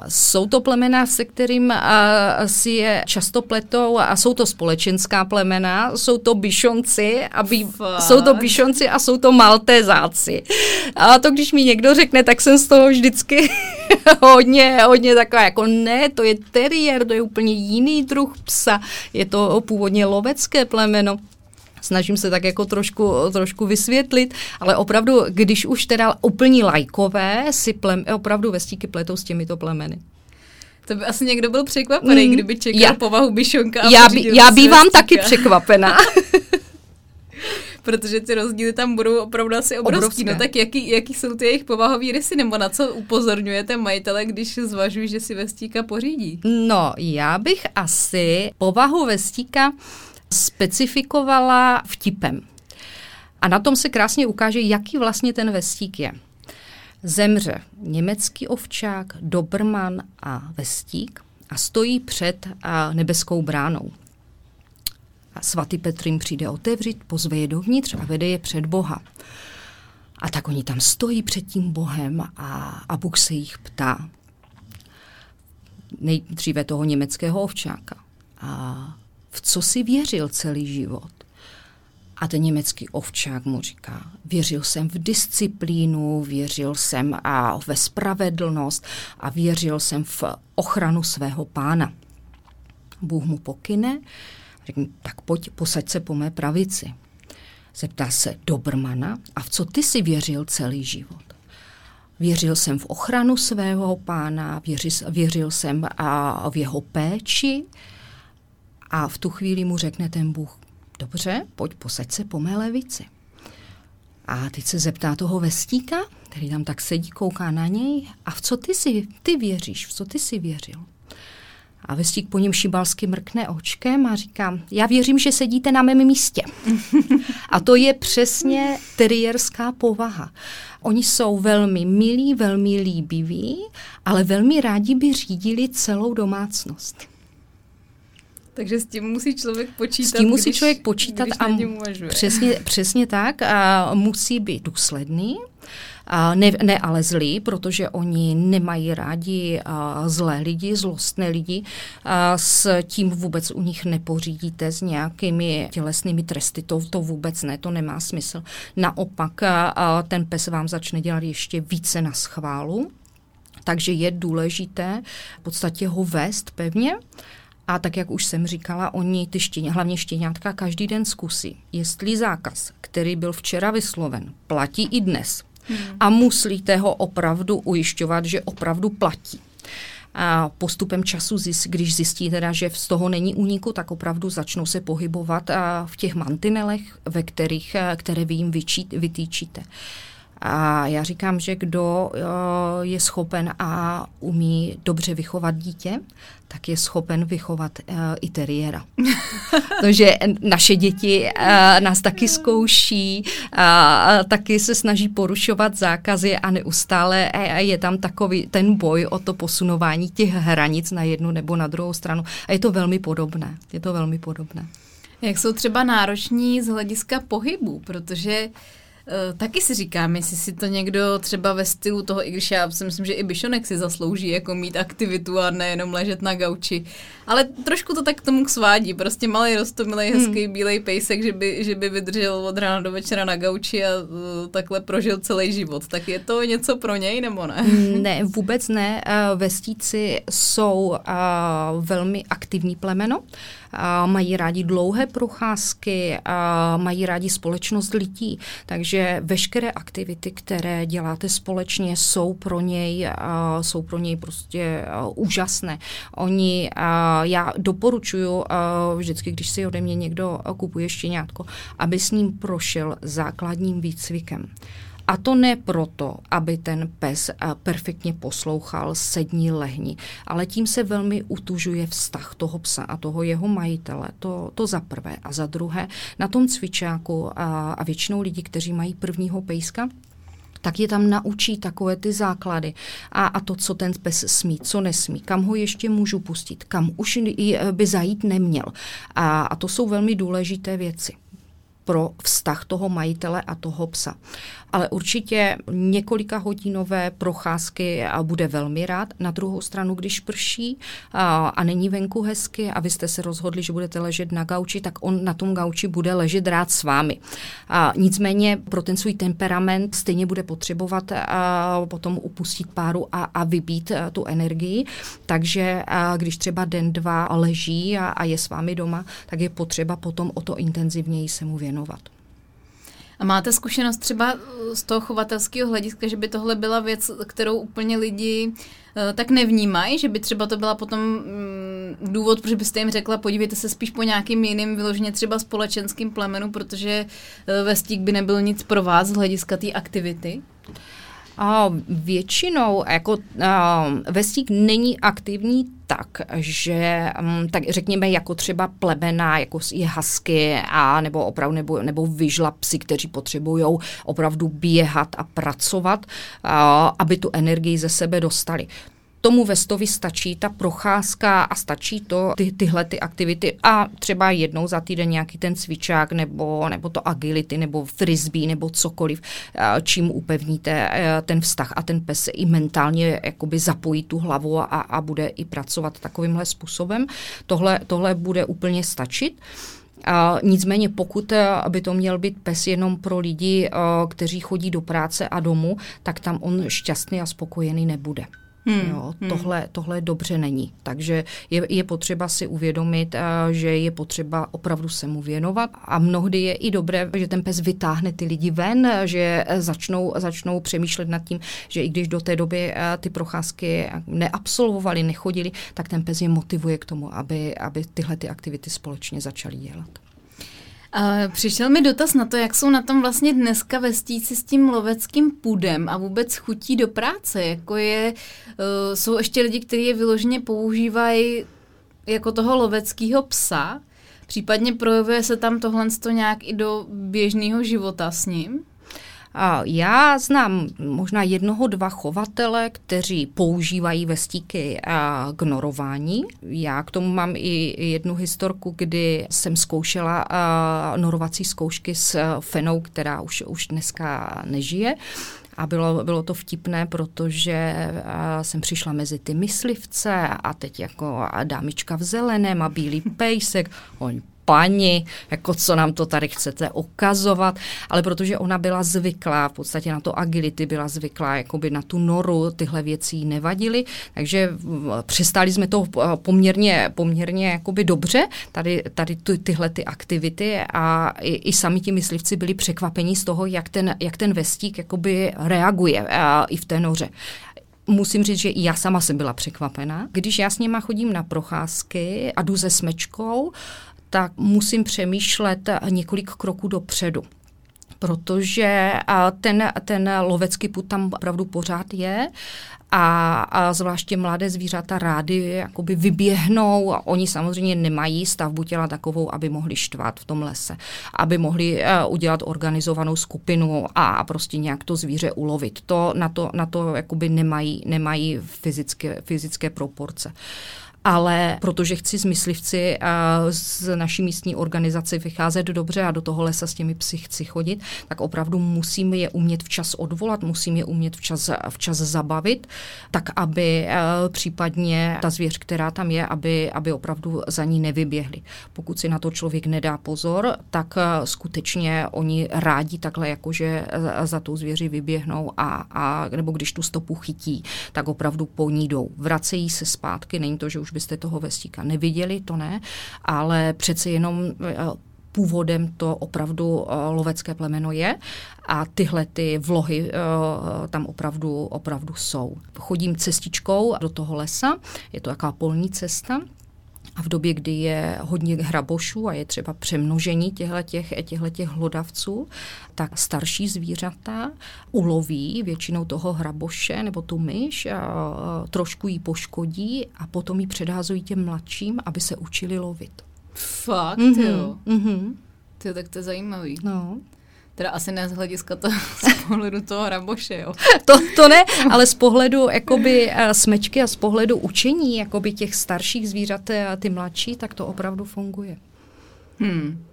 Jsou to plemena, se kterým si je často pletou a jsou to společenská plemena, jsou to bišonci a jsou to maltézáci. A to, když mi někdo řekne, tak jsem z toho vždycky hodně taková, jako ne, to je teriér, to je úplně jiný druh psa, je to původně lovecké plemeno. Snažím se tak jako trošku vysvětlit, ale opravdu, když už teda úplní lajkové, si opravdu vestíky pletou s těmito plemeny. To by asi někdo byl překvapený, kdyby čekal povahu bišonka. Já bývám taky překvapená. Protože ty rozdíly tam budou opravdu asi obrovský. No tak jaký jsou ty jejich povahový rysy, nebo na co upozorňujete majitele, když zvažují, že si vestíka pořídí? No, já bych asi povahu vestíka specifikovala vtipem. A na tom se krásně ukáže, jaký vlastně ten vestík je. Zemře německý ovčák, dobrman a vestík a stojí před nebeskou bránou. A svatý Petr jim přijde otevřít, pozve je dovnitř a vede je před Boha. A tak oni tam stojí před tím bohem a Bůh se jich ptá. Nejdříve toho německého ovčáka. A v co si věřil celý život? A ten německý ovčák mu říká, věřil jsem v disciplínu, věřil jsem a ve spravedlnost a věřil jsem v ochranu svého pána. Bůh mu pokyne, řekne, tak pojď, posaď se po mé pravici. Zeptá se dobrmana, a v co ty si věřil celý život? Věřil jsem v ochranu svého pána, věřil jsem a v jeho péči a v tu chvíli mu řekne ten Bůh, dobře, pojď posaď se po mé levici. A teď se zeptá toho vestíka, který tam tak sedí, kouká na něj, a v co ty věříš, v co ty si věřil? A vestík po něm šibalsky mrkne očkem a říká, já věřím, že sedíte na mém místě. A to je přesně teriérská povaha. Oni jsou velmi milí, velmi líbiví, ale velmi rádi by řídili celou domácnost. Takže s tím musí člověk počítat, přesně tak. A musí být důsledný. Ne ale zlí, protože oni nemají rádi zlé lidi, zlostné lidi. S tím vůbec u nich nepořídíte, s nějakými tělesnými tresty, to vůbec ne, to nemá smysl. Naopak ten pes vám začne dělat ještě více na schválu, takže je důležité v podstatě ho vést pevně. A tak, jak už jsem říkala, oni ty hlavně štěňátka každý den zkusí, jestli zákaz, který byl včera vysloven, platí i dnes. A musíte ho opravdu ujišťovat, že opravdu platí. A postupem času, když zjistí teda, že z toho není úniku, tak opravdu začnou se pohybovat v těch mantinelech, které vy jim vytýčíte. A já říkám, že kdo je schopen a umí dobře vychovat dítě, tak je schopen vychovat i teriéra. Takže naše děti nás taky zkouší, taky se snaží porušovat zákazy a neustále je tam takový ten boj o to posunování těch hranic na jednu nebo na druhou stranu. A je to velmi podobné. Je to velmi podobné. Jak jsou třeba nároční z hlediska pohybu, protože taky si říkám, jestli si to někdo třeba ve stylu toho, i když já si myslím, že i Bišonek si zaslouží jako mít aktivitu a nejenom ležet na gauči. Ale trošku to tak k tomu svádí. Prostě malý roztomilej, hezký bílej pejsek, že by vydržel od rána do večera na gauči a takhle prožil celý život. Tak je to něco pro něj, nebo ne? Ne, vůbec ne. Vestíci jsou velmi aktivní plemeno. Mají rádi dlouhé procházky, mají rádi společnost lidí, takže veškeré aktivity, které děláte společně, jsou pro něj prostě úžasné. Já doporučuji vždycky, když si ode mě někdo kupuje štěňátko, aby s ním prošel základním výcvikem. A to ne proto, aby ten pes perfektně poslouchal, sedni, lehni, ale tím se velmi utužuje vztah toho psa a toho jeho majitele. To za prvé. A za druhé, na tom cvičáku a většinou lidi, kteří mají prvního pejska, tak je tam naučí takové ty základy a to, co ten pes smí, co nesmí, kam ho ještě můžu pustit, kam už by zajít neměl. A to jsou velmi důležité věci pro vztah toho majitele a toho psa. Ale určitě několika hodinové procházky bude velmi rád. Na druhou stranu, když prší a není venku hezky a vy jste se rozhodli, že budete ležet na gauči, tak on na tom gauči bude ležet rád s vámi. Nicméně pro ten svůj temperament stejně bude potřebovat potom upustit páru a vybít tu energii. Takže když třeba den, dva leží a je s vámi doma, tak je potřeba potom o to intenzivněji se mu věnovat. A máte zkušenost třeba z toho chovatelského hlediska, že by tohle byla věc, kterou úplně lidi tak nevnímají, že by třeba to byla potom důvod, protože byste jim řekla, podívejte se spíš po nějakým jiným, vyloženě třeba společenským plemenu, protože vestík by nebyl nic pro vás z hlediska té aktivity? Většinou jako vestík není aktivní tak, že tak řekněme jako třeba plebena, jako je husky a nebo opravdu nebo vyžla psi, kteří potřebují opravdu běhat a pracovat, aby tu energii ze sebe dostali. tomu vestovi stačí ta procházka a stačí to tyhle ty aktivity a třeba jednou za týden nějaký ten cvičák nebo to agility nebo frisbee nebo cokoliv, čím upevníte ten vztah a ten pes i mentálně jakoby zapojí tu hlavu a bude i pracovat takovýmhle způsobem. Tohle bude úplně stačit. Nicméně pokud by to měl být pes jenom pro lidi, kteří chodí do práce a domů, tak tam on šťastný a spokojený nebude. Tohle dobře není. Takže je potřeba si uvědomit, že je potřeba opravdu se mu věnovat a mnohdy je i dobré, že ten pes vytáhne ty lidi ven, že začnou přemýšlet nad tím, že i když do té doby ty procházky neabsolvovali, nechodili, tak ten pes je motivuje k tomu, aby tyhle ty aktivity společně začaly dělat. Přišel mi dotaz na to, jak jsou na tom vlastně dneska vestíci s tím loveckým pudem a vůbec chutí do práce. Jsou ještě lidi, kteří je vyloženě používají jako toho loveckého psa. Případně projevuje se tam tohle nějak i do běžného života s ním? Já znám možná jednoho, dva chovatele, kteří používají vestíky k norování. Já k tomu mám i jednu historku, kdy jsem zkoušela norovací zkoušky s fenou, která už dneska nežije. A bylo to vtipné, protože jsem přišla mezi ty myslivce a teď jako dámička v zeleném a bílý pejsek. Pani, jako co nám to tady chcete ukazovat, ale protože ona byla zvyklá v podstatě na to agility, byla zvyklá jakoby na tu noru, tyhle věci jí nevadily, takže přestáli jsme to poměrně jakoby dobře, tyhle ty aktivity a i sami ti myslivci byli překvapení z toho, jak ten vestík jakoby reaguje i v té noře. Musím říct, že i já sama jsem byla překvapená. Když já s něma chodím na procházky a jdu se smečkou, tak musím přemýšlet několik kroků dopředu, protože ten lovecký pud tam opravdu pořád je a zvláště mladé zvířata rády jakoby vyběhnou a oni samozřejmě nemají stavbu těla takovou, aby mohli štvát v tom lese, aby mohli udělat organizovanou skupinu a prostě nějak to zvíře ulovit. Na to jakoby nemají fyzické proporce. Ale protože chci s myslivci a z naší místní organizace vycházet dobře a do toho lesa s těmi psy chci chodit, tak opravdu musím je umět včas odvolat, musím je umět včas zabavit, tak aby případně ta zvěř, která tam je, aby opravdu za ní nevyběhli. Pokud si na to člověk nedá pozor, tak skutečně oni rádi takhle jakože za tou zvěří vyběhnou a nebo když tu stopu chytí, tak opravdu po ní jdou. Vracejí se zpátky, není to, že už byste toho vestíka neviděli, to ne, ale přece jenom původem to opravdu lovecké plemeno je a tyhle ty vlohy tam opravdu jsou. Chodím cestičkou do toho lesa, je to jaká polní cesta a v době, kdy je hodně hrabošů a je třeba přemnožení těchto hlodavců, tak starší zvířata uloví většinou toho hraboše nebo tu myš, a trošku ji poškodí a potom ji předházují těm mladším, aby se učili lovit. Fakt, jo. Mm-hmm. Tyjo, tak to je zajímavý. No. Teda asi ne z hlediska z pohledu toho hraboše, jo. To ne, ale z pohledu jakoby smečky a z pohledu učení jakoby těch starších zvířat a ty mladší, tak to opravdu funguje.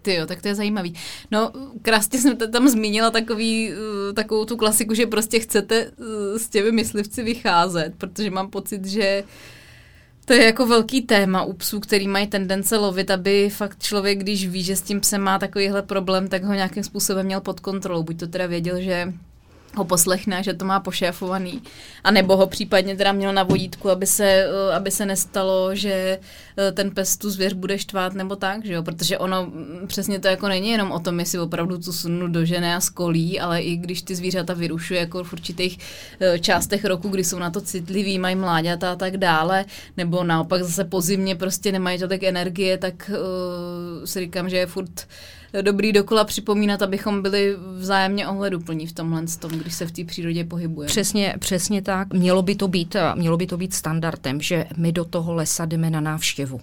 Tyjo, tak to je zajímavý. No, krásně jsem tam zmínila takovou tu klasiku, že prostě chcete s těmi myslivci vycházet, protože mám pocit, že to je jako velký téma u psů, který mají tendence lovit, aby fakt člověk, když ví, že s tím psem má takovýhle problém, tak ho nějakým způsobem měl pod kontrolou. Buď to teda věděl, že ho poslechne, že to má pošéfovaný, anebo ho případně teda měl na vodítku, aby se nestalo, že ten pes tu zvěř bude štvát nebo tak, že jo? Protože ono přesně to jako není jenom o tom, jestli opravdu tu sunu dožene a skolí, ale i když ty zvířata vyrušuje jako v určitých částech roku, kdy jsou na to citliví, mají mláďata a tak dále, nebo naopak zase po zimě prostě nemají tolik energie, tak si říkám, že je furt dobrý dokola připomínat, abychom byli vzájemně ohleduplní v tomhle, když se v té přírodě pohybujeme. Přesně tak. Mělo by to být standardem, že my do toho lesa jdeme na návštěvu.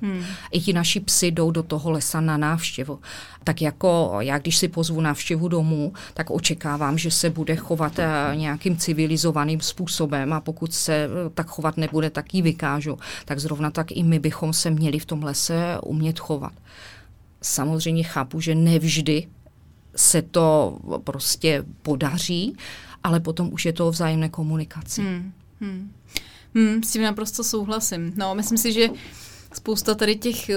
I ti naši psi jdou do toho lesa na návštěvu. Tak jako já, když si pozvu návštěvu domů, tak očekávám, že se bude chovat nějakým civilizovaným způsobem, a pokud se tak chovat nebude, tak ji vykážu. Tak zrovna tak i my bychom se měli v tom lese umět chovat. Samozřejmě chápu, že nevždy se to prostě podaří, ale potom už je to o vzájemné komunikaci. S tím naprosto souhlasím. No, myslím si, že spousta tady těch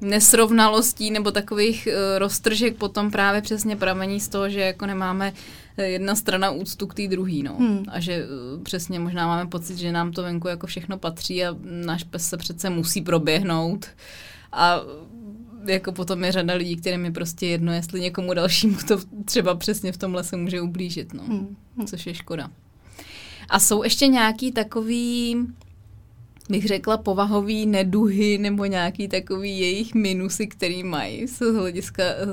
nesrovnalostí nebo takových roztržek potom právě přesně pramení z toho, že jako nemáme jedna strana úctu k té druhý, no. A že přesně možná máme pocit, že nám to venku jako všechno patří a náš pes se přece musí proběhnout. A jako potom je řada lidí, kterým je prostě jedno, jestli někomu dalšímu to třeba přesně v tom lese může ublížit, no. Což je škoda. A jsou ještě nějaký takový, bych řekla, povahový neduhy nebo nějaký takový jejich minusy, který mají z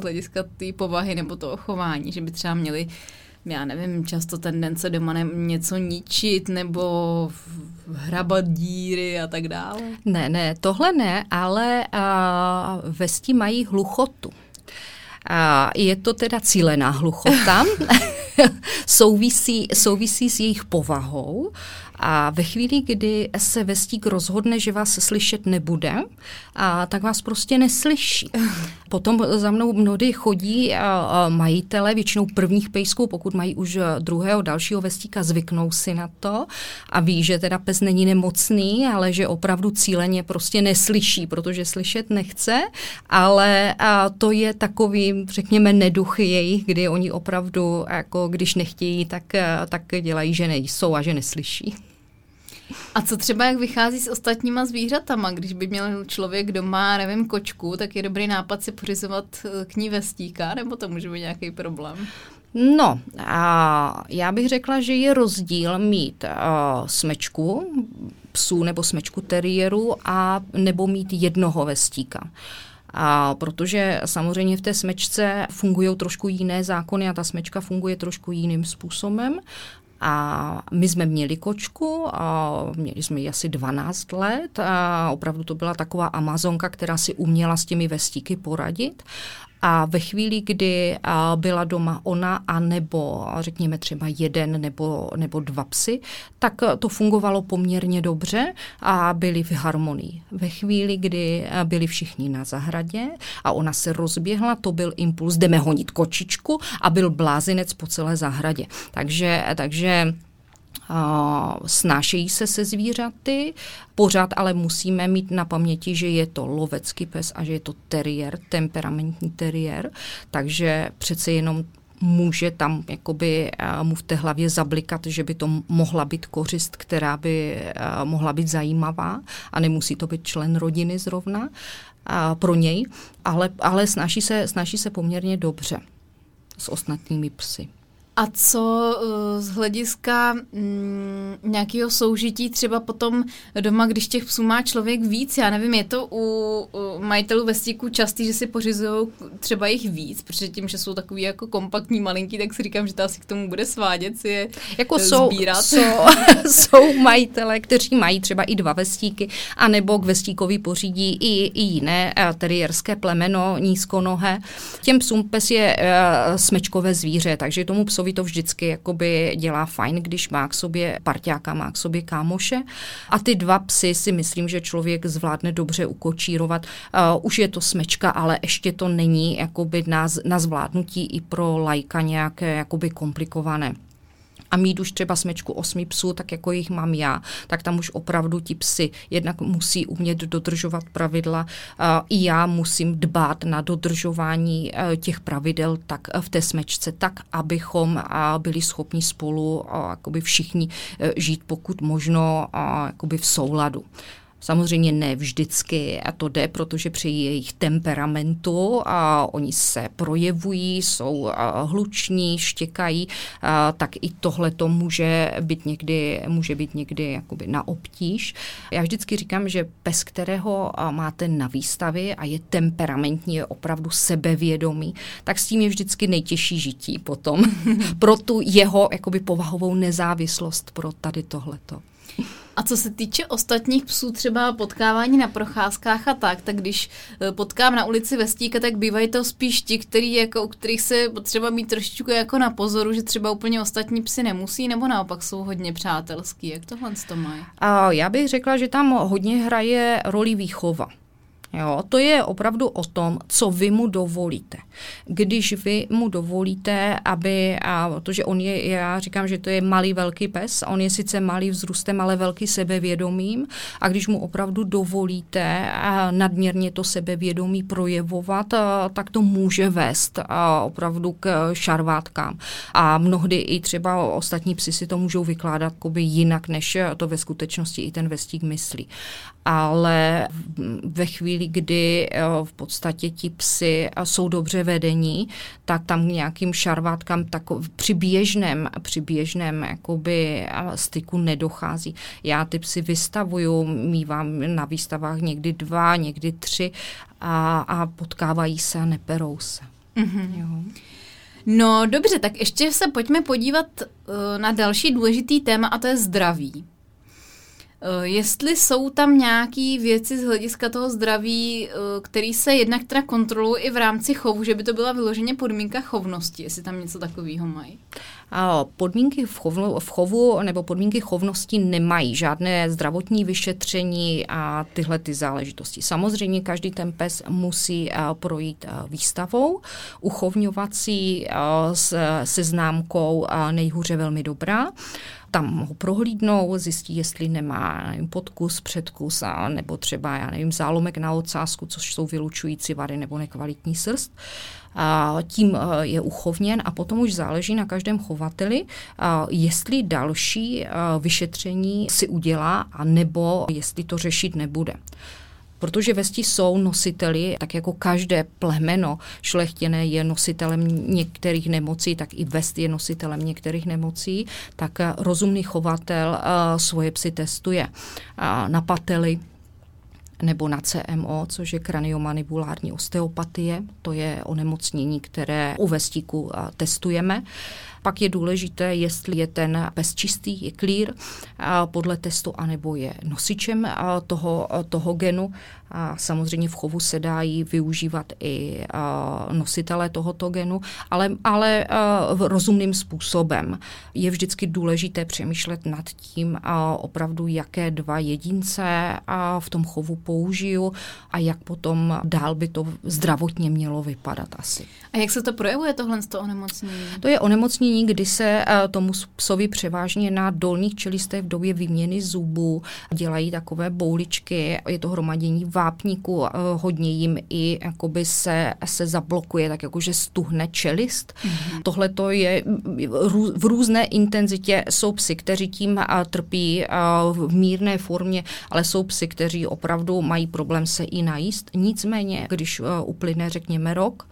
hlediska té povahy nebo toho chování, že by třeba měli, já nevím, často tendence doma něco ničit nebo hrabat díry a tak dále? Ne, tohle ne, ale vesti mají hluchotu. Je to teda cílená hluchota, souvisí s jejich povahou. A ve chvíli, kdy se vestík rozhodne, že vás slyšet nebude, tak vás prostě neslyší. Potom za mnou mnohdy chodí majitele, většinou prvních pejsků, pokud mají už druhého, dalšího vestíka, zvyknou si na to a ví, že teda pes není nemocný, ale že opravdu cíleně prostě neslyší, protože slyšet nechce, ale to je takový, řekněme, neduch jejich, kdy oni opravdu, jako když nechtějí, tak dělají, že nejsou a že neslyší. A co třeba, jak vychází s ostatníma zvířatama? Když by měl člověk doma, nevím, kočku, tak je dobrý nápad si pořizovat k ní vestíka, nebo to může být nějaký problém? No, a já bych řekla, že je rozdíl mít smečku psů nebo smečku teriéru a nebo mít jednoho vestíka. A protože samozřejmě v té smečce fungují trošku jiné zákony a ta smečka funguje trošku jiným způsobem. A my jsme měli kočku, a měli jsme ji asi 12 let a opravdu to byla taková amazonka, která si uměla s těmi vestíky poradit. A ve chvíli, kdy byla doma ona a nebo řekněme třeba jeden nebo dva psy, tak to fungovalo poměrně dobře a byli v harmonii. Ve chvíli, kdy byli všichni na zahradě a ona se rozběhla, to byl impuls, jdeme honit kočičku, a byl blázinec po celé zahradě. Takže snášejí se zvířaty, pořád ale musíme mít na paměti, že je to lovecký pes a že je to teriér, temperamentní teriér, takže přece jenom může tam jakoby mu v té hlavě zablikat, že by to mohla být kořist, která by mohla být zajímavá, a nemusí to být člen rodiny zrovna pro něj, ale snáší se poměrně dobře s ostatními psy. A co z hlediska nějakého soužití třeba potom doma, když těch psů má člověk víc? Já nevím, je to u majitelů vestíků častý, že si pořizují třeba jich víc, protože tím, že jsou takový jako kompaktní, malinký, tak si říkám, že to asi k tomu bude svádět si je jako sbírat. Jsou majitele, kteří mají třeba i dva vestíky, anebo k vestíkovi pořídí i jiné teriérské plemeno nízkonohé. Těm psům pes je smečkové zvíře, takže tomu psovi to vždycky jakoby dělá fajn, když má k sobě parťáka, má k sobě kámoše. A ty dva psy si myslím, že člověk zvládne dobře ukočírovat. Už je to smečka, ale ještě to není jakoby na zvládnutí i pro lajka nějaké jakoby komplikované. A mít už třeba smečku 8 psů, tak jako jich mám já, tak tam už opravdu ti psi jednak musí umět dodržovat pravidla. I já musím dbát na dodržování těch pravidel tak v té smečce, tak, abychom byli schopni spolu všichni žít pokud možno v souladu. Samozřejmě ne vždycky a to jde, protože při jejich temperamentu a oni se projevují, jsou hluční, štěkají, tak i tohle to může být někdy jakoby na obtíž. Já vždycky říkám, že pes, kterého máte na výstavě a je temperamentní, je opravdu sebevědomý, tak s tím je vždycky nejtěžší žití potom pro tu jeho jakoby povahovou nezávislost pro tady tohleto. A co se týče ostatních psů, třeba potkávání na procházkách a tak když potkám na ulici Vestíka, tak bývají to spíš ti, u kterých se potřeba mít trošičku jako na pozoru, že třeba úplně ostatní psy nemusí, nebo naopak jsou hodně přátelský. Jak tohle to mají? Já bych řekla, že tam hodně hraje roli výchova. Jo, to je opravdu o tom, co vy mu dovolíte. Když vy mu dovolíte, protože on je, já říkám, že to je malý velký pes, on je sice malý vzrůstem, ale velký sebevědomím a když mu opravdu dovolíte nadměrně to sebevědomí projevovat, tak to může vést opravdu k šarvátkám. A mnohdy i třeba ostatní psi si to můžou vykládat jinak, než to ve skutečnosti i ten Vestík myslí. Ale ve chvíli, kdy v podstatě ti psi jsou dobře vedení, tak tam nějakým šarvátkám při běžném jakoby styku nedochází. Já ty psy vystavuju, mívám na výstavách někdy 2, někdy 3 a potkávají se a neperou se. Mm-hmm. Jo. No dobře, tak ještě se pojďme podívat na další důležitý téma a to je zdraví. Jestli jsou tam nějaké věci z hlediska toho zdraví, které se jednak teda kontrolují i v rámci chovu, že by to byla vyloženě podmínka chovnosti, jestli tam něco takového mají? Podmínky v chovu nebo podmínky chovnosti nemají žádné zdravotní vyšetření a tyhle ty záležitosti. Samozřejmě každý ten pes musí projít výstavou, uchovňovací se známkou nejhůře velmi dobrá. Tam ho prohlídnou, zjistí, jestli nemá podkus, předkus nebo třeba zálomek na ocásku, což jsou vylučující vady nebo nekvalitní srst. A tím je uchovněn a potom už záleží na každém chovateli, jestli další vyšetření si udělá a nebo jestli to řešit nebude. Protože vesti jsou nositeli, tak jako každé plemeno šlechtěné je nositelem některých nemocí, tak i vest je nositelem některých nemocí, tak rozumný chovatel svoje psy testuje na pately, nebo na CMO, což je kraniomanipulární osteopatie. To je onemocnění, které u vestíku testujeme. Pak je důležité, jestli je ten pes čistý, je clear podle testu, anebo je nosičem toho genu. A samozřejmě v chovu se dají využívat i nositele tohoto genu, ale rozumným způsobem. Je vždycky důležité přemýšlet nad tím opravdu, jaké 2 jedince v tom chovu použiju a jak potom dál by to zdravotně mělo vypadat asi. A jak se to projevuje tohle z toho onemocnění? To je onemocnění, kdy se tomu psovi převážně na dolních čelistech v době výměny zubů dělají takové bouličky, je to hromadění vápníku, hodně jim i jakoby se zablokuje, tak jakože stuhne čelist. Mm-hmm. Tohle to je v různé intenzitě. Jsou psy, kteří tím trpí v mírné formě, ale jsou psy, kteří opravdu mají problém se i najíst. Nicméně, když uplyne, řekněme, rok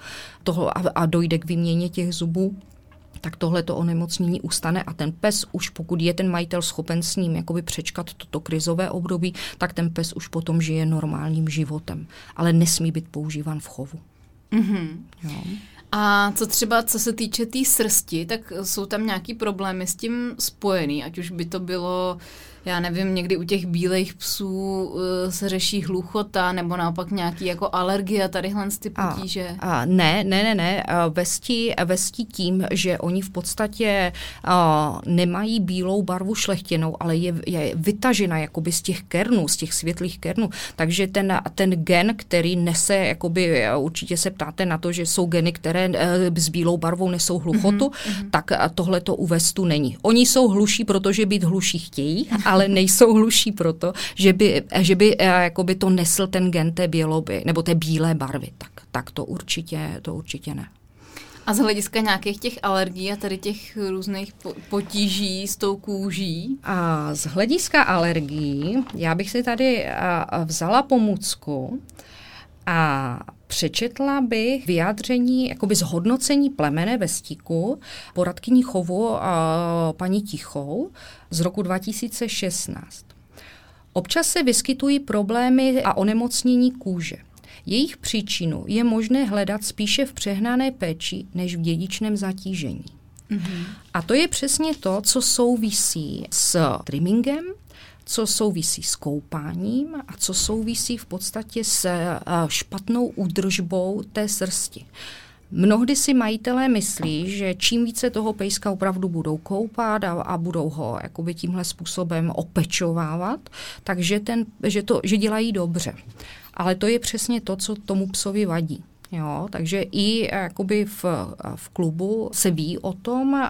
a dojde k výměně těch zubů, tak tohleto onemocnění ustane a ten pes už, pokud je ten majitel schopen s ním jakoby přečkat toto krizové období, tak ten pes už potom žije normálním životem, ale nesmí být používán v chovu. Mm-hmm. Jo. A co se týče té srsti, tak jsou tam nějaký problémy s tím spojený, ať už by to bylo, já nevím, někdy u těch bílejch psů se řeší hluchota nebo naopak nějaký jako alergie a tadyhle z ty potíže. Ne. Vestí tím, že oni v podstatě nemají bílou barvu šlechtěnou, ale je vytažena jakoby z těch kernů, z těch světlých kernů. Takže ten gen, který nese, jakoby určitě se ptáte na to, že jsou geny, které s bílou barvou nesou hluchotu, tak tohle to u vestu není. Oni jsou hluší, protože být hluší chtějí, ale nejsou hluší proto, že by jakoby to nesl ten gen té bílé barvy. Tak to určitě ne. A z hlediska nějakých těch alergií a tady těch různých potíží s tou kůží? A z hlediska alergií já bych si tady vzala pomůcku a přečetla bych vyjádření, jakoby zhodnocení plemene ve stíku poradkyní chovu paní Tichou z roku 2016. Občas se vyskytují problémy a onemocnění kůže. Jejich příčinu je možné hledat spíše v přehnané péči než v dědičném zatížení. Mm-hmm. A to je přesně to, co souvisí s trimmingem, co souvisí s koupáním a co souvisí v podstatě s špatnou údržbou té srsti. Mnohdy si majitelé myslí, že čím více toho pejska opravdu budou koupat a budou ho jakoby tímhle způsobem opečovávat, takže že dělají dobře. Ale to je přesně to, co tomu psovi vadí. Jo, takže i jakoby v klubu se ví o tom,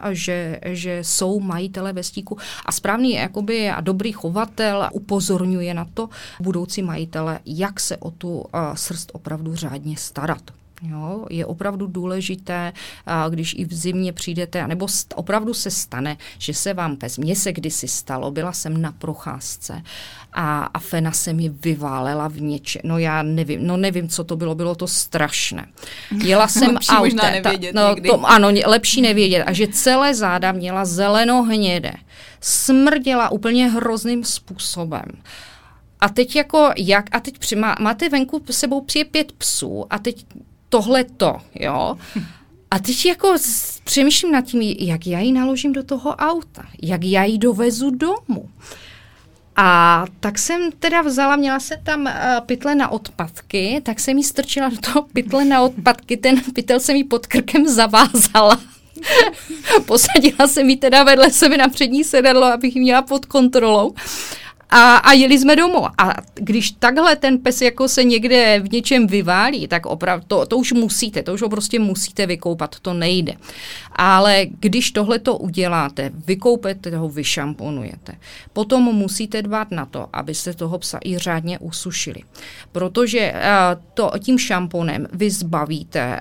že jsou majitele ve stíku a správný jakoby, a dobrý chovatel upozorňuje na to budoucí majitele, jak se o tu srst opravdu řádně starat. Jo, je opravdu důležité, když i v zimě přijdete, nebo opravdu se stane, že se vám pes, mně se kdysi stalo, byla jsem na procházce a fena se mi vyválela v něče. No já nevím, co to bylo, bylo to strašné. Jela jsem autem. Možná nevědět někdy. Ano, lepší nevědět. A že celé záda měla zelenohnědé. Smrděla úplně hrozným způsobem. A teď máte venku sebou přijde 5 psů a teď tohleto, jo. A teď přemýšlím nad tím, jak já ji naložím do toho auta, jak já ji dovezu domů. A tak jsem teda měla se tam pytle na odpadky, tak jsem jí strčila do toho pytle na odpadky, ten pytel jsem jí pod krkem zavázala. Posadila jsem ji teda vedle sebe na přední sedadlo, abych ji měla pod kontrolou. A jeli jsme domů. A když takhle ten pes se někde v něčem vyválí, tak opravdu to už ho prostě musíte vykoupat, to nejde. Ale když tohle to uděláte, vykoupete ho, vyšamponujete, potom musíte dbát na to, abyste toho psa i řádně usušili. Protože tím šamponem vy zbavíte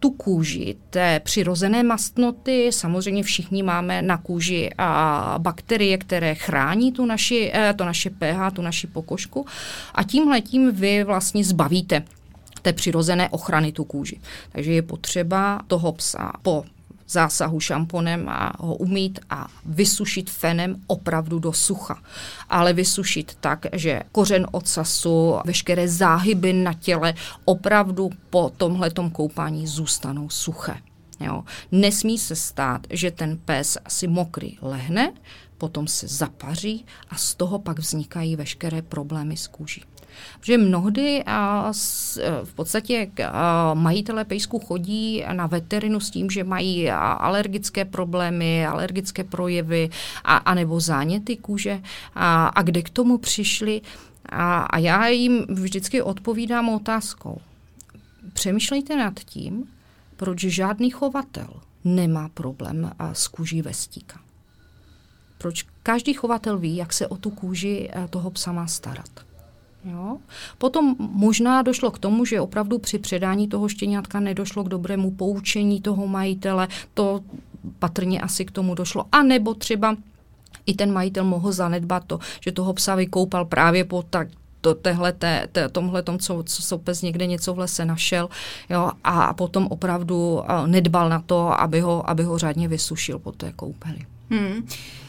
tu kůži té přirozené mastnoty, samozřejmě všichni máme na kůži bakterie, které chrání tu naši to naše pH, tu naši pokožku a tímhletím vy vlastně zbavíte té přirozené ochrany tu kůži. Takže je potřeba toho psa po zásahu šamponem a ho umýt a vysušit fenem opravdu do sucha. Ale vysušit tak, že kořen ocasu, veškeré záhyby na těle opravdu po tomhletom koupání zůstanou suché. Jo. Nesmí se stát, že ten pes si mokrý lehne, potom se zapaří a z toho pak vznikají veškeré problémy s kůží. Protože mnohdy v podstatě majitelé pejsků chodí na veterinu s tím, že mají alergické problémy, alergické projevy anebo záněty kůže a kde k tomu přišli. A já jim vždycky odpovídám otázkou. Přemýšlejte nad tím, proč žádný chovatel nemá problém s kůží ve stíku. Proč každý chovatel ví, jak se o tu kůži toho psa má starat. Jo? Potom možná došlo k tomu, že opravdu při předání toho štěňátka nedošlo k dobrému poučení toho majitele, to patrně asi k tomu došlo, a nebo třeba i ten majitel mohl zanedbat to, že toho psa vykoupal právě po tomhletom, co pes někde něco v lese našel, jo, a potom opravdu nedbal na to, aby ho řádně vysušil po té koupeli.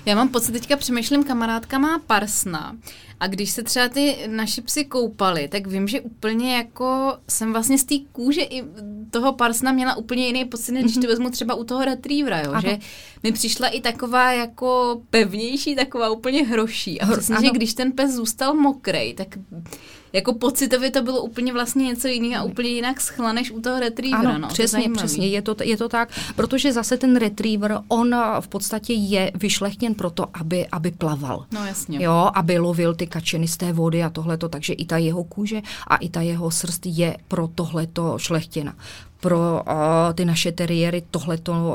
Já mám pocit, teďka přemýšlím, kamarádka má parsna a když se třeba ty naši psi koupali, tak vím, že úplně jsem vlastně z té kůže i toho parsna měla úplně jiný pocit, než když to vezmu třeba u toho retrievera, jo, že mi přišla i taková pevnější, taková úplně hroší a přesně, že když ten pes zůstal mokrej, tak pocitově to bylo úplně vlastně něco jiného a úplně jinak schla než u toho retrievera. Ano, přesně, je to tak, protože zase ten retriever, on v podstatě je vyšlechtěn proto, aby plaval. No jasně. Jo, aby lovil ty kačeny z té vody a tohleto, takže i ta jeho kůže a i ta jeho srst je pro tohleto šlechtěna. Pro ty naše teriéry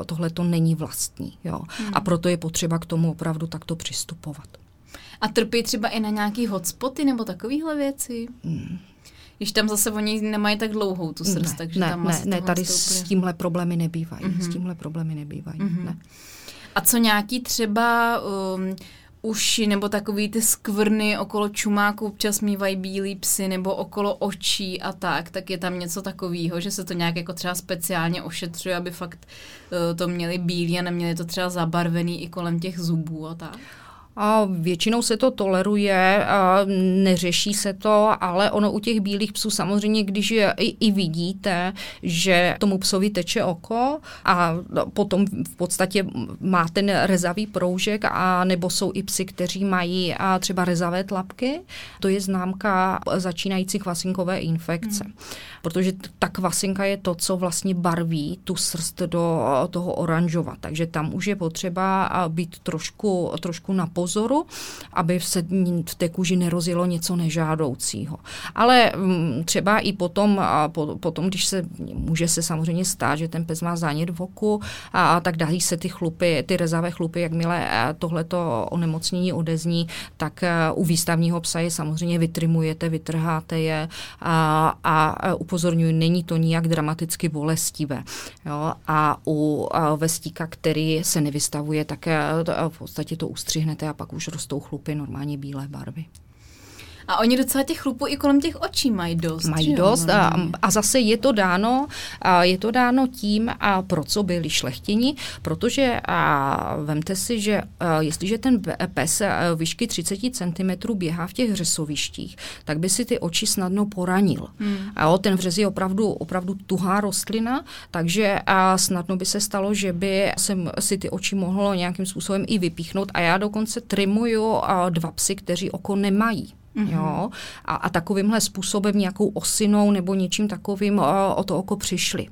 tohleto není vlastní. Jo. A proto je potřeba k tomu opravdu takto přistupovat. A trpí třeba i na nějaký hotspoty nebo takovýhle věci? Když tam zase oni nemají tak dlouhou tu srst, takže tam asi ne, tady s tímhle problémy nebývají. Mm-hmm. S tímhle problémy nebývají. Mm-hmm. Ne. A co nějaký třeba uši nebo takový ty skvrny okolo čumáku, občas mývají bílí psy nebo okolo očí a tak je tam něco takového, že se to nějak jako třeba speciálně ošetřuje, aby fakt to měli bílý a neměli to třeba zabarvený i kolem těch zubů a tak? A většinou se to toleruje, a neřeší se to, ale ono u těch bílých psů samozřejmě, když i vidíte, že tomu psovi teče oko a potom v podstatě má ten rezavý proužek, a nebo jsou i psi, kteří mají třeba rezavé tlapky, to je známka začínající kvasinkové infekce. Protože ta kvasinka je to, co vlastně barví tu srst do toho oranžova, takže tam už je potřeba být trošku na pozoru, aby se v té kůži nerozjelo něco nežádoucího. Ale třeba i potom, když se může se samozřejmě stát, že ten pes má zánět v oku, a tak dají se ty chlupy, ty rezavé chlupy, jakmile tohleto onemocnění odezní, tak u výstavního psa je samozřejmě vytrimujete, vytrháte je a upozorňuji, není to nijak dramaticky bolestivé. Jo? A u vestíka, který se nevystavuje, tak v podstatě to ustřihne a pak už rostou chlupy normálně bílé barvy. A oni docela těch chlupů i kolem těch očí mají dost. Mají dost a zase je to dáno tím, pro co byli šlechtěni, protože vemte si, že jestliže ten pes výšky 30 cm běhá v těch vřesovištích, tak by si ty oči snadno poranil. A ten vřez je opravdu tuhá rostlina, takže snadno by se stalo, že by si ty oči mohlo nějakým způsobem i vypíchnout. A já dokonce trimuju dva psy, kteří oko nemají. Mm-hmm. Jo? A takovýmhle způsobem, nějakou osinou nebo něčím takovým o to oko přišli.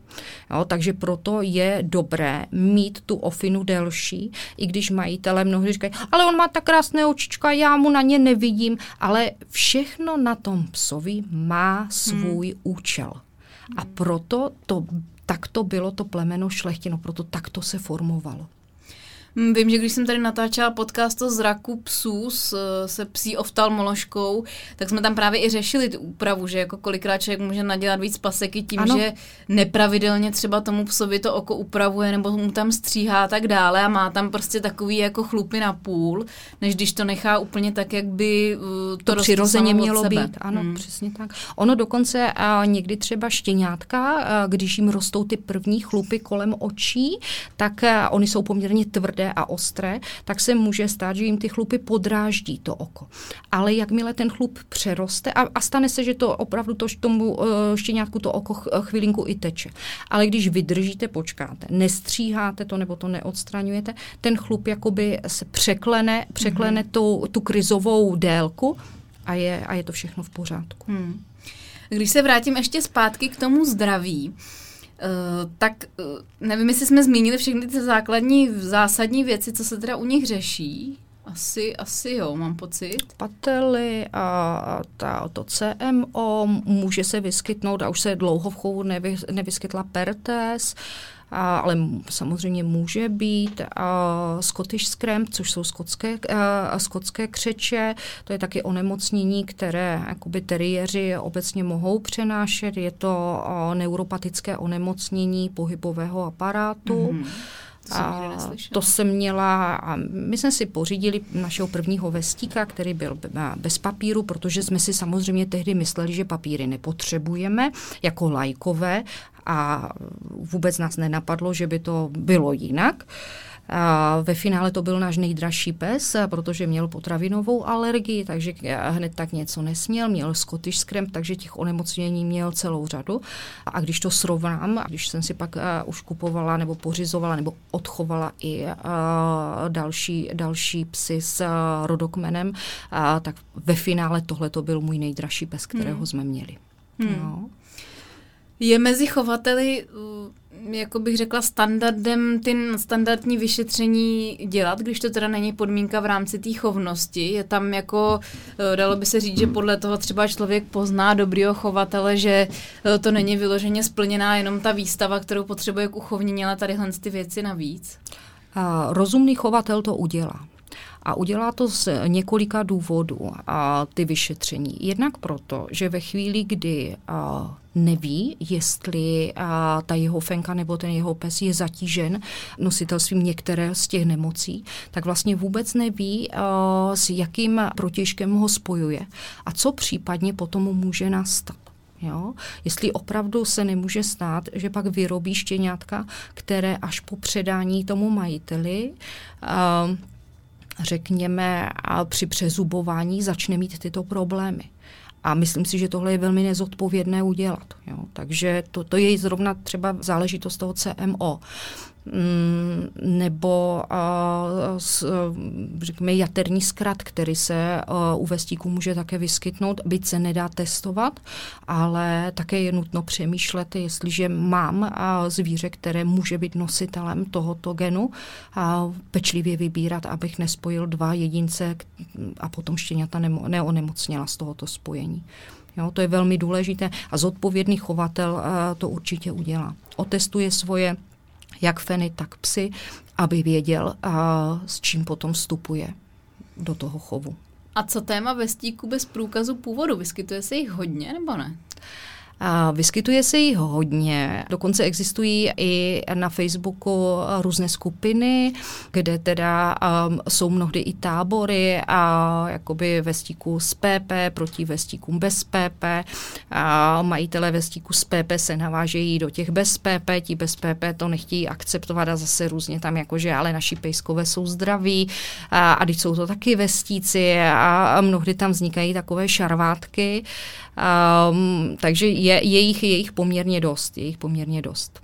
Jo? Takže proto je dobré mít tu ofinu delší, i když majitelé mnohdy říkají, ale on má tak krásné očička, já mu na ně nevidím, ale všechno na tom psovi má svůj účel. A proto takto bylo to plemeno šlechtěno, proto takto se formovalo. Vím, že když jsem tady natáčela podcast o zraku psů se psí oftalmoložkou, tak jsme tam právě i řešili tu úpravu, že jako kolikrát člověk může nadělat víc paseky tím, ano, že nepravidelně třeba tomu psovi to oko upravuje nebo mu tam stříhá a tak dále a má tam prostě takový jako chlupy na půl, než když to nechá úplně tak, jak by to přirozeně mělo být. Ano, přesně tak. Ono dokonce někdy třeba štěňátka, když jim rostou ty první chlupy kolem očí, tak oni jsou poměrně tvrdé a ostré, tak se může stát, že jim ty chlupy podráždí to oko. Ale jakmile ten chlup přeroste a stane se, že to opravdu tomu štěňátku to oko chvilinku i teče. Ale když vydržíte, počkáte, nestříháte to nebo to neodstraňujete, ten chlup jakoby se překlene tu krizovou délku a je to všechno v pořádku. Když se vrátím ještě zpátky k tomu zdraví, tak nevím, jestli jsme zmínili všechny ty základní, zásadní věci, co se teda u nich řeší. Asi jo, mám pocit. Pately a to CMO, může se vyskytnout, a už se dlouho v chovu nevyskytla pertes, ale samozřejmě může být Scottish Cramp, což jsou skotské křeče. To je taky onemocnění, které jakoby teriéři obecně mohou přenášet. Je to neuropatické onemocnění pohybového aparátu. Mm-hmm. To jsem měla a my jsme si pořídili našeho prvního vestíka, který byl bez papíru, protože jsme si samozřejmě tehdy mysleli, že papíry nepotřebujeme jako laikové a vůbec nás nenapadlo, že by to bylo jinak. Ve finále to byl náš nejdražší pes, protože měl potravinovou alergii, takže hned tak něco nesměl, měl Scottish Cramp, takže těch onemocnění měl celou řadu. A když to srovnám, když jsem si pak už kupovala nebo pořizovala nebo odchovala i další psy s rodokmenem, tak ve finále tohle to byl můj nejdražší pes, kterého jsme měli. No. Je mezi chovateli, jako bych řekla, standardem ty standardní vyšetření dělat, když to teda není podmínka v rámci té chovnosti. Je tam jako, dalo by se říct, že podle toho třeba člověk pozná dobrýho chovatele, že to není vyloženě splněná jenom ta výstava, kterou potřebuje k uchovnění, ale tadyhle ty věci navíc. Rozumný chovatel to udělá. A udělá to z několika důvodů ty vyšetření. Jednak proto, že ve chvíli, kdy neví, jestli ta jeho fenka nebo ten jeho pes je zatížen nositelstvím některé z těch nemocí, tak vlastně vůbec neví, s jakým protějškem ho spojuje a co případně potom může nastat. Jo? Jestli opravdu se nemůže stát, že pak vyrobí štěňátka, které až po předání tomu majiteli řekněme, a při přezubování začne mít tyto problémy. A myslím si, že tohle je velmi nezodpovědné udělat. Jo. Takže to je zrovna třeba záležitost toho CMO. Nebo řekněme jaterní zkrat, který se u vestíků může také vyskytnout, byť se nedá testovat, ale také je nutno přemýšlet, jestliže mám zvíře, které může být nositelem tohoto genu, pečlivě vybírat, abych nespojil dva jedince a potom štěňata neonemocněla z tohoto spojení. Jo, to je velmi důležité a zodpovědný chovatel to určitě udělá. Otestuje svoje jak feny, tak psy, aby věděl, s čím potom vstupuje do toho chovu. A co téma vestíků bez průkazu původu? Vyskytuje se jich hodně, nebo ne? Vyskytuje se jich hodně. Dokonce existují i na Facebooku různé skupiny, kde teda jsou mnohdy i tábory a jakoby vestíků s PP proti vestíkům bez PP. Majitelé vestíků s PP se navážejí do těch bez PP, ti bez PP to nechtějí akceptovat a zase různě tam jakože, ale naši pejskové jsou zdraví a když jsou to taky vestíci a mnohdy tam vznikají takové šarvátky. Takže je jich poměrně dost.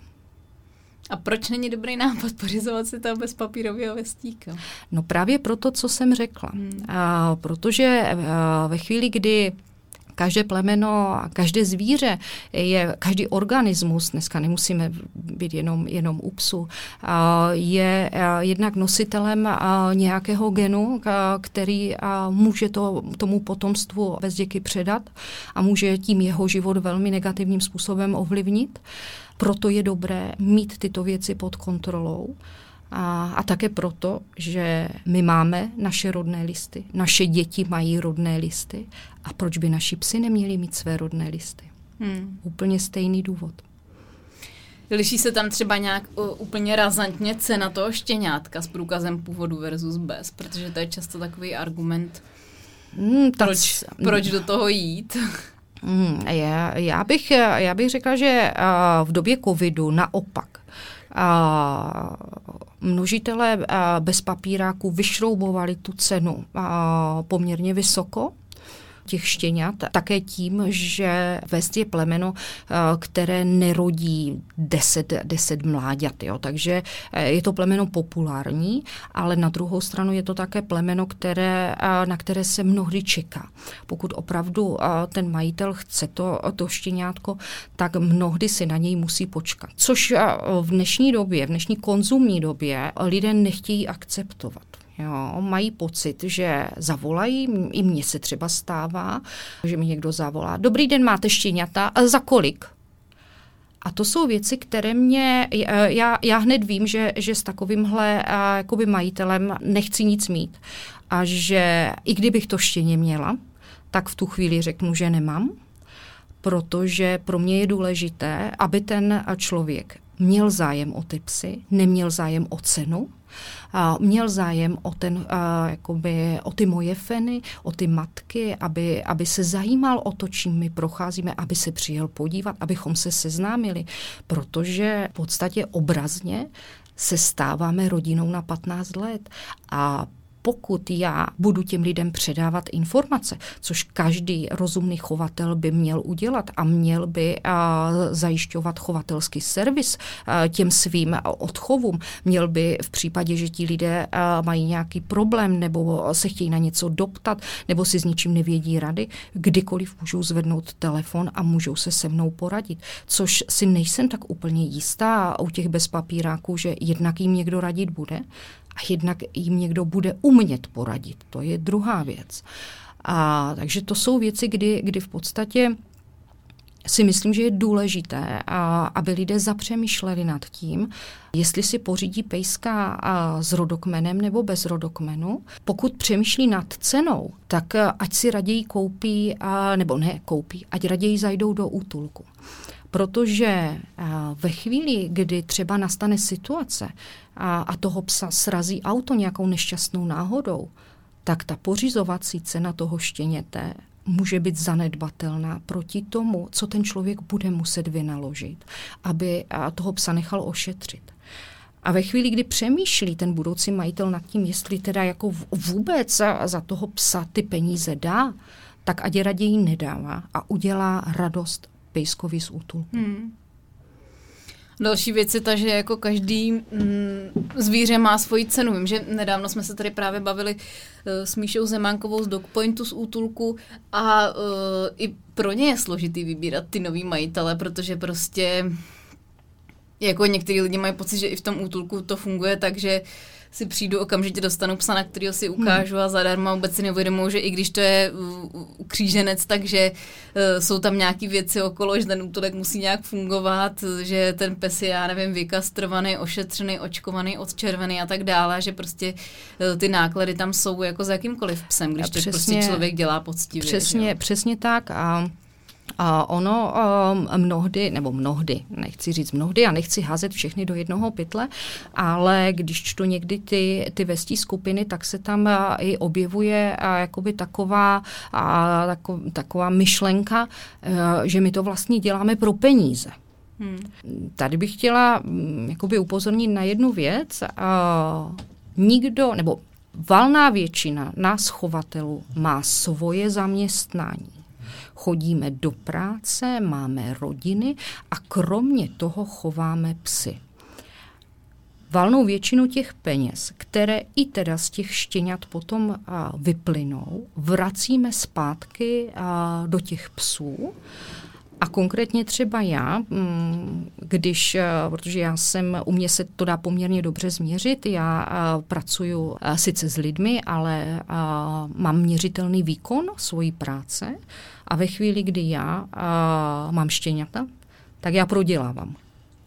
A proč není dobrý nápad pořizovat si to bez papírového vestíka? No právě proto, co jsem řekla. Protože ve chvíli, kdy každé plemeno, každé zvíře, každý organismus, dneska nemusíme být jenom u psů, je jednak nositelem nějakého genu, který může tomu potomstvu bezděky předat a může tím jeho život velmi negativním způsobem ovlivnit. Proto je dobré mít tyto věci pod kontrolou. A také proto, že my máme naše rodné listy, naše děti mají rodné listy a proč by naši psi neměli mít své rodné listy? Úplně stejný důvod. Liší se tam třeba nějak úplně razantně cena toho štěňátka s průkazem původu versus bez, protože to je často takový argument, proč do toho jít? Já bych řekla, že v době covidu naopak množitelé bez papíráků vyšroubovali tu cenu poměrně vysoko těch štěňat, také tím, že vest je plemeno, které nerodí 10 mláďat. Jo. Takže je to plemeno populární, ale na druhou stranu je to také plemeno, na které se mnohdy čeká. Pokud opravdu ten majitel chce to štěňátko, tak mnohdy si na něj musí počkat. Což v dnešní době, v dnešní konzumní době lidé nechtějí akceptovat. Jo, mají pocit, že zavolají, i mně se třeba stává, že mi někdo zavolá. Dobrý den, máte štěňata, a za kolik? A to jsou věci, které mě, já hned vím, že s takovýmhle jakoby majitelem nechci nic mít. A že i kdybych to štěně měla, tak v tu chvíli řeknu, že nemám, protože pro mě je důležité, aby ten člověk měl zájem o ty psy, neměl zájem o cenu, měl zájem o ty moje feny, o ty matky, aby se zajímal o to, čím my procházíme, aby se přijel podívat, abychom se seznámili, protože v podstatě obrazně se stáváme rodinou na 15 let a pokud já budu těm lidem předávat informace, což každý rozumný chovatel by měl udělat a měl by zajišťovat chovatelský servis těm svým odchovům, měl by v případě, že ti lidé mají nějaký problém nebo se chtějí na něco doptat nebo si s ničím nevědí rady, kdykoliv můžou zvednout telefon a můžou se se mnou poradit. Což si nejsem tak úplně jistá u těch bezpapíráků, že jednak jim někdo radit bude, a jednak jim někdo bude umět poradit. To je druhá věc. Takže to jsou věci, kdy v podstatě si myslím, že je důležité, aby lidé zapřemýšleli nad tím, jestli si pořídí pejska s rodokmenem nebo bez rodokmenu. Pokud přemýšlí nad cenou, tak ať si raději koupí, nebo ne koupí, ať raději zajdou do útulku. Protože ve chvíli, kdy třeba nastane situace a toho psa srazí auto nějakou nešťastnou náhodou, tak ta pořizovací cena toho štěněte může být zanedbatelná proti tomu, co ten člověk bude muset vynaložit, aby toho psa nechal ošetřit. A ve chvíli, kdy přemýšlí ten budoucí majitel nad tím, jestli teda jako vůbec za toho psa ty peníze dá, tak ať je raději nedává a udělá radost pejskovi z útulku. Další věc je ta, že jako každý zvíře má svoji cenu. Vím, že nedávno jsme se tady právě bavili s Míšou Zemánkovou z Dogpointu z útulku a i pro ně je složitý vybírat ty nový majitele, protože prostě jako některý lidi mají pocit, že i v tom útulku to funguje, takže si přijdu, okamžitě dostanu psa, na kterého si ukážu a zadarmo vůbec si neuvědomuji, že i když to je kříženec, takže jsou tam nějaké věci okolo, že ten útulek musí nějak fungovat, že ten pes je, já nevím, vykastrovaný, ošetřený, očkovaný, odčervený a tak dále, že prostě ty náklady tam jsou jako s jakýmkoliv psem, když to prostě člověk dělá poctivě. Přesně tak a ono mnohdy, nechci říct mnohdy a nechci házet všechny do jednoho pytle, ale když čtu někdy ty vestí skupiny, tak se tam i objevuje jakoby taková myšlenka, že my to vlastně děláme pro peníze. Tady bych chtěla jakoby upozornit na jednu věc. Nikdo, nebo valná většina nás chovatelů má svoje zaměstnání. Chodíme do práce, máme rodiny a kromě toho chováme psy. Valnou většinu těch peněz, které i teda z těch štěňat potom vyplynou, vracíme zpátky do těch psů. A konkrétně třeba já, když, protože u mě se to dá poměrně dobře změřit, já pracuju sice s lidmi, ale mám měřitelný výkon svojí práce a ve chvíli, kdy já mám štěňata, tak já prodělávám.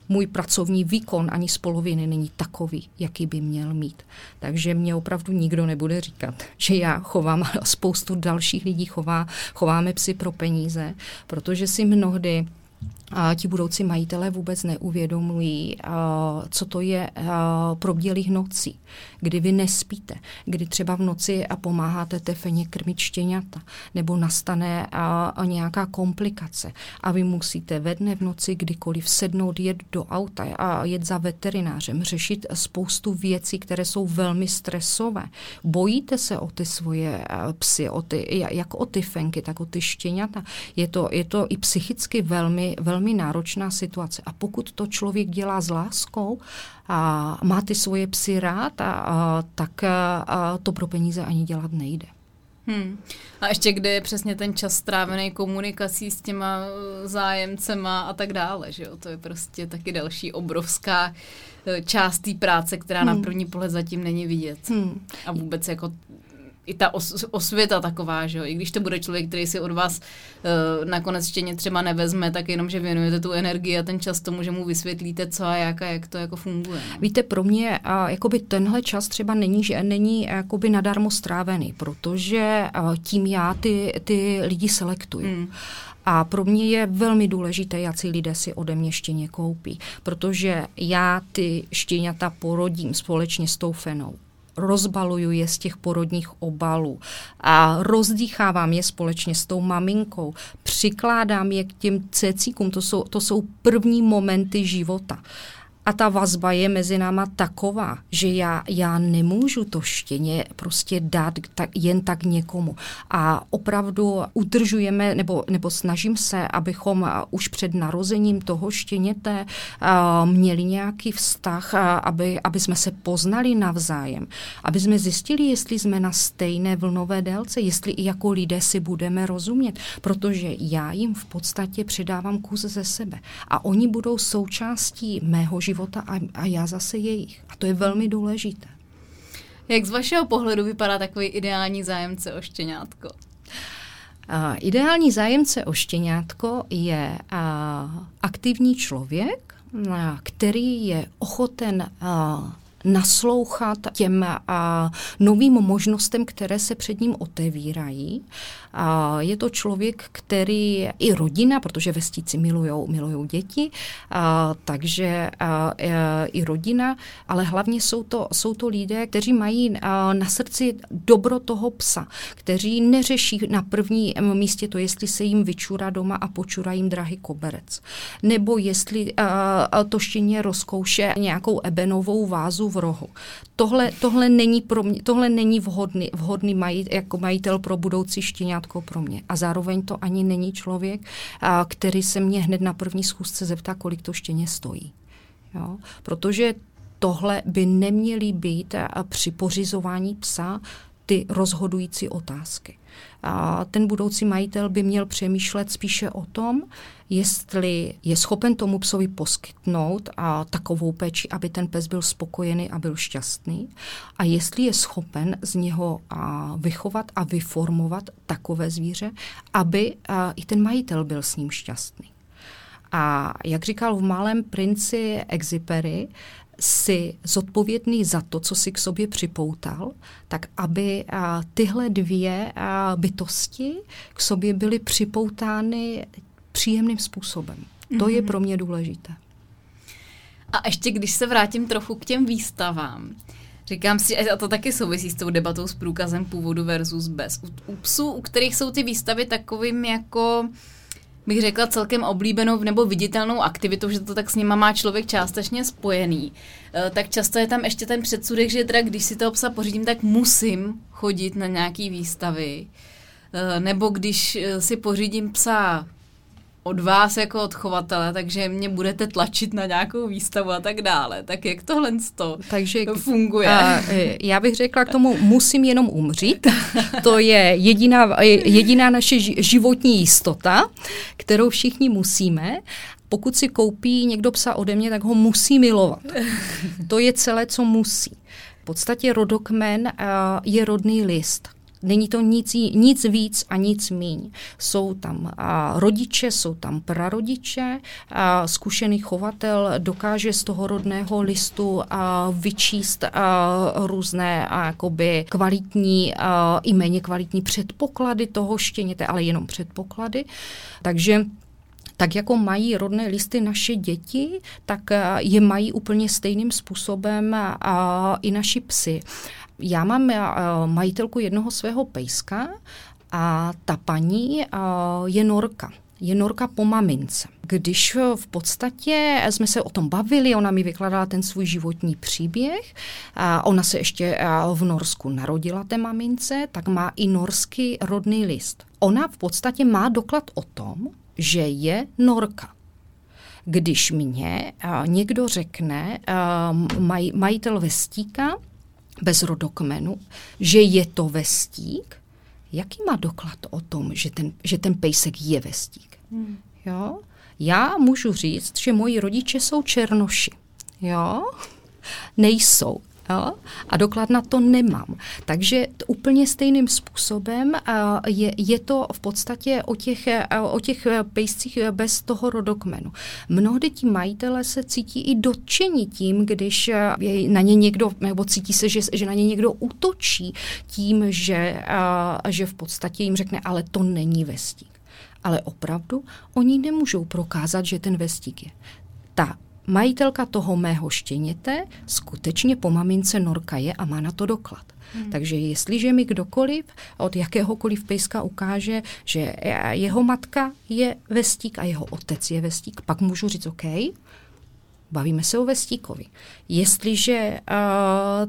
Můj pracovní výkon ani z poloviny není takový, jaký by měl mít. Takže mě opravdu nikdo nebude říkat, že já chovám, ale spoustu dalších lidí chováme psy pro peníze, protože si mnohdy ti budoucí majitelé vůbec neuvědomují, co to je probdělých nocí, kdy vy nespíte, kdy třeba v noci pomáháte tefeně krmit štěňata, nebo nastane nějaká komplikace a vy musíte ve dne v noci kdykoliv sednout, jet do auta a jet za veterinářem, řešit spoustu věcí, které jsou velmi stresové. Bojíte se o ty svoje psy, jak o ty fenky, tak o ty štěňata. Je to i psychicky velmi náročná situace. A pokud to člověk dělá s láskou a má ty svoje psy rád, tak to pro peníze ani dělat nejde. A ještě kde je přesně ten čas strávený komunikací s těma zájemcema a tak dále, že jo? To je prostě taky další obrovská část té práce, která na první pohled zatím není vidět. A vůbec jako i ta osvěta taková, že jo, i když to bude člověk, který si od vás nakonec štěně třeba nevezme, tak jenom, že věnujete tu energii a ten čas tomu, že mu vysvětlíte, co a jak to jako funguje. Víte, pro mě jakoby tenhle čas třeba není jakoby nadarmo strávený, protože tím já ty lidi selektuju. A pro mě je velmi důležité, jak si lidé si ode mě štěně koupí, protože já ty štěňata porodím společně s tou fenou. Rozbaluju je z těch porodních obalů a rozdýchávám je společně s tou maminkou, přikládám je k těm cecíkům, to jsou první momenty života. A ta vazba je mezi náma taková, že já nemůžu to štěně prostě dát jen tak někomu. A opravdu udržujeme, nebo snažím se, abychom už před narozením toho štěněte měli nějaký vztah, aby jsme se poznali navzájem. Aby jsme zjistili, jestli jsme na stejné vlnové délce, jestli i jako lidé si budeme rozumět. Protože já jim v podstatě předávám kus ze sebe. A oni budou součástí mého života a já zase jejich. A to je velmi důležité. Jak z vašeho pohledu vypadá takový ideální zájemce o štěňátko? Ideální zájemce o štěňátko je aktivní člověk, který je ochoten naslouchat těm novým možnostem, které se před ním otevírají. Je to člověk, který i rodina, protože vestíci milujou děti, takže i rodina, ale hlavně jsou to lidé, kteří mají na srdci dobro toho psa, kteří neřeší na prvním místě to, jestli se jim vyčurá doma a počurá jim drahý koberec, nebo jestli to štěně rozkouše nějakou ebenovou vázu v rohu. Tohle není vhodný jako majitel pro budoucí štěňátko pro mě. A zároveň to ani není člověk, který se mě hned na první schůzce zeptá, kolik to štěně stojí. Jo? Protože tohle by neměly být při pořizování psa ty rozhodující otázky. A ten budoucí majitel by měl přemýšlet spíše o tom, jestli je schopen tomu psovi poskytnout takovou péči, aby ten pes byl spokojený a byl šťastný, a jestli je schopen z něho vychovat a vyformovat takové zvíře, aby i ten majitel byl s ním šťastný. A jak říkal v Malém princi Exupéry, si zodpovědný za to, co si k sobě připoutal, tak aby tyhle dvě bytosti k sobě byly připoutány příjemným způsobem. Mm-hmm. To je pro mě důležité. A ještě, když se vrátím trochu k těm výstavám, říkám si, a to taky souvisí s tou debatou s průkazem původu versus bez. U psů, u kterých jsou ty výstavy takovým jako, bych řekla, celkem oblíbenou nebo viditelnou aktivitou, že to tak s nima má člověk částečně spojený. Tak často je tam ještě ten předsudek, že teda když si toho psa pořídím, tak musím chodit na nějaký výstavy. Nebo když si pořídím psa od vás jako od chovatele, takže mě budete tlačit na nějakou výstavu a tak dále. Tak jak tohle takže funguje? Já bych řekla k tomu, musím jenom umřít. To je jediná naše životní jistota, kterou všichni musíme. Pokud si koupí někdo psa ode mě, tak ho musí milovat. To je celé, co musí. V podstatě rodokmen je rodný list. Není to nic víc a nic míň. Jsou tam rodiče, jsou tam prarodiče, zkušený chovatel dokáže z toho rodného listu vyčíst různé jakoby kvalitní i méně kvalitní předpoklady toho štěněte, ale jenom předpoklady. Takže tak jako mají rodné listy naše děti, tak je mají úplně stejným způsobem i naši psi. Já mám majitelku jednoho svého pejska a ta paní je norka. Je norka po mamince. Když v podstatě jsme se o tom bavili, ona mi vykládala ten svůj životní příběh, ona se ještě v Norsku narodila té mamince, tak má i norský rodný list. Ona v podstatě má doklad o tom, že je norka. Když mě někdo řekne, majitel vestíka, bez rodokmenu, že je to vestík, jaký má doklad o tom, že ten pejsek je vestík? Jo? Já můžu říct, že moji rodiče jsou černoši. Jo? Nejsou. Jo? A doklad na to nemám. Takže úplně stejným způsobem je to v podstatě o těch pejscích bez toho rodokmenu. Mnohdy ti majitelé se cítí i dotčeni tím, když na ně někdo, nebo cítí se, že na ně někdo útočí tím, že v podstatě jim řekne, ale to není vestík. Ale opravdu oni nemůžou prokázat, že ten vestík je. Ta majitelka toho mého štěněte skutečně po mamince norka je a má na to doklad. Takže jestliže mi kdokoliv od jakéhokoliv pejska ukáže, že jeho matka je vestík a jeho otec je vestík, pak můžu říct OK, bavíme se o vestíkovi. Jestliže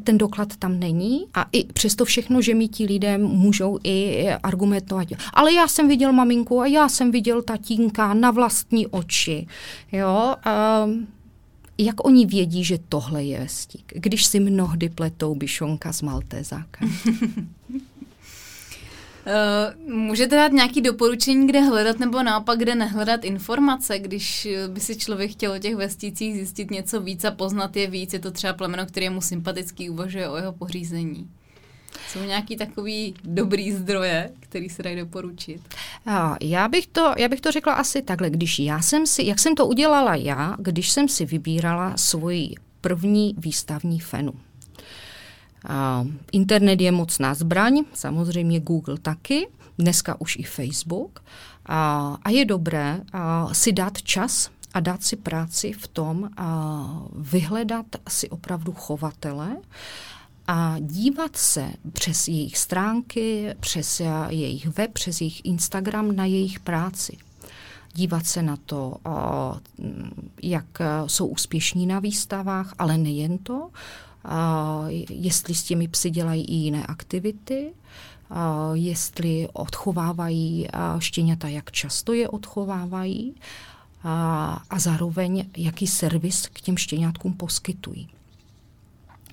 ten doklad tam není a i přesto všechno, že mi ti lidé můžou i argumentovat. Ale já jsem viděl maminku a já jsem viděl tatínka na vlastní oči. Jo, jak oni vědí, že tohle je vestík, když si mnohdy pletou bišonka s maltézákem? Můžete dát nějaké doporučení, kde hledat nebo naopak, kde nehledat informace, když by si člověk chtěl o těch vestících zjistit něco víc a poznat je víc? Je to třeba plemeno, které je mu sympatický, uvažuje o jeho pořízení? Jsou nějaký takový dobrý zdroje, který se dají doporučit? Já bych to řekla asi takhle, jak jsem to udělala já, když jsem si vybírala svoji první výstavní fenu. Internet je mocná zbraň, samozřejmě Google taky, dneska už i Facebook. A je dobré si dát čas a dát si práci v tom a vyhledat si opravdu chovatele a dívat se přes jejich stránky, přes jejich web, přes jejich Instagram na jejich práci. Dívat se na to, jak jsou úspěšní na výstavách, ale nejen to, jestli s těmi psy dělají i jiné aktivity, jestli odchovávají štěňata, jak často je odchovávají a zároveň jaký servis k těm štěňátkům poskytují.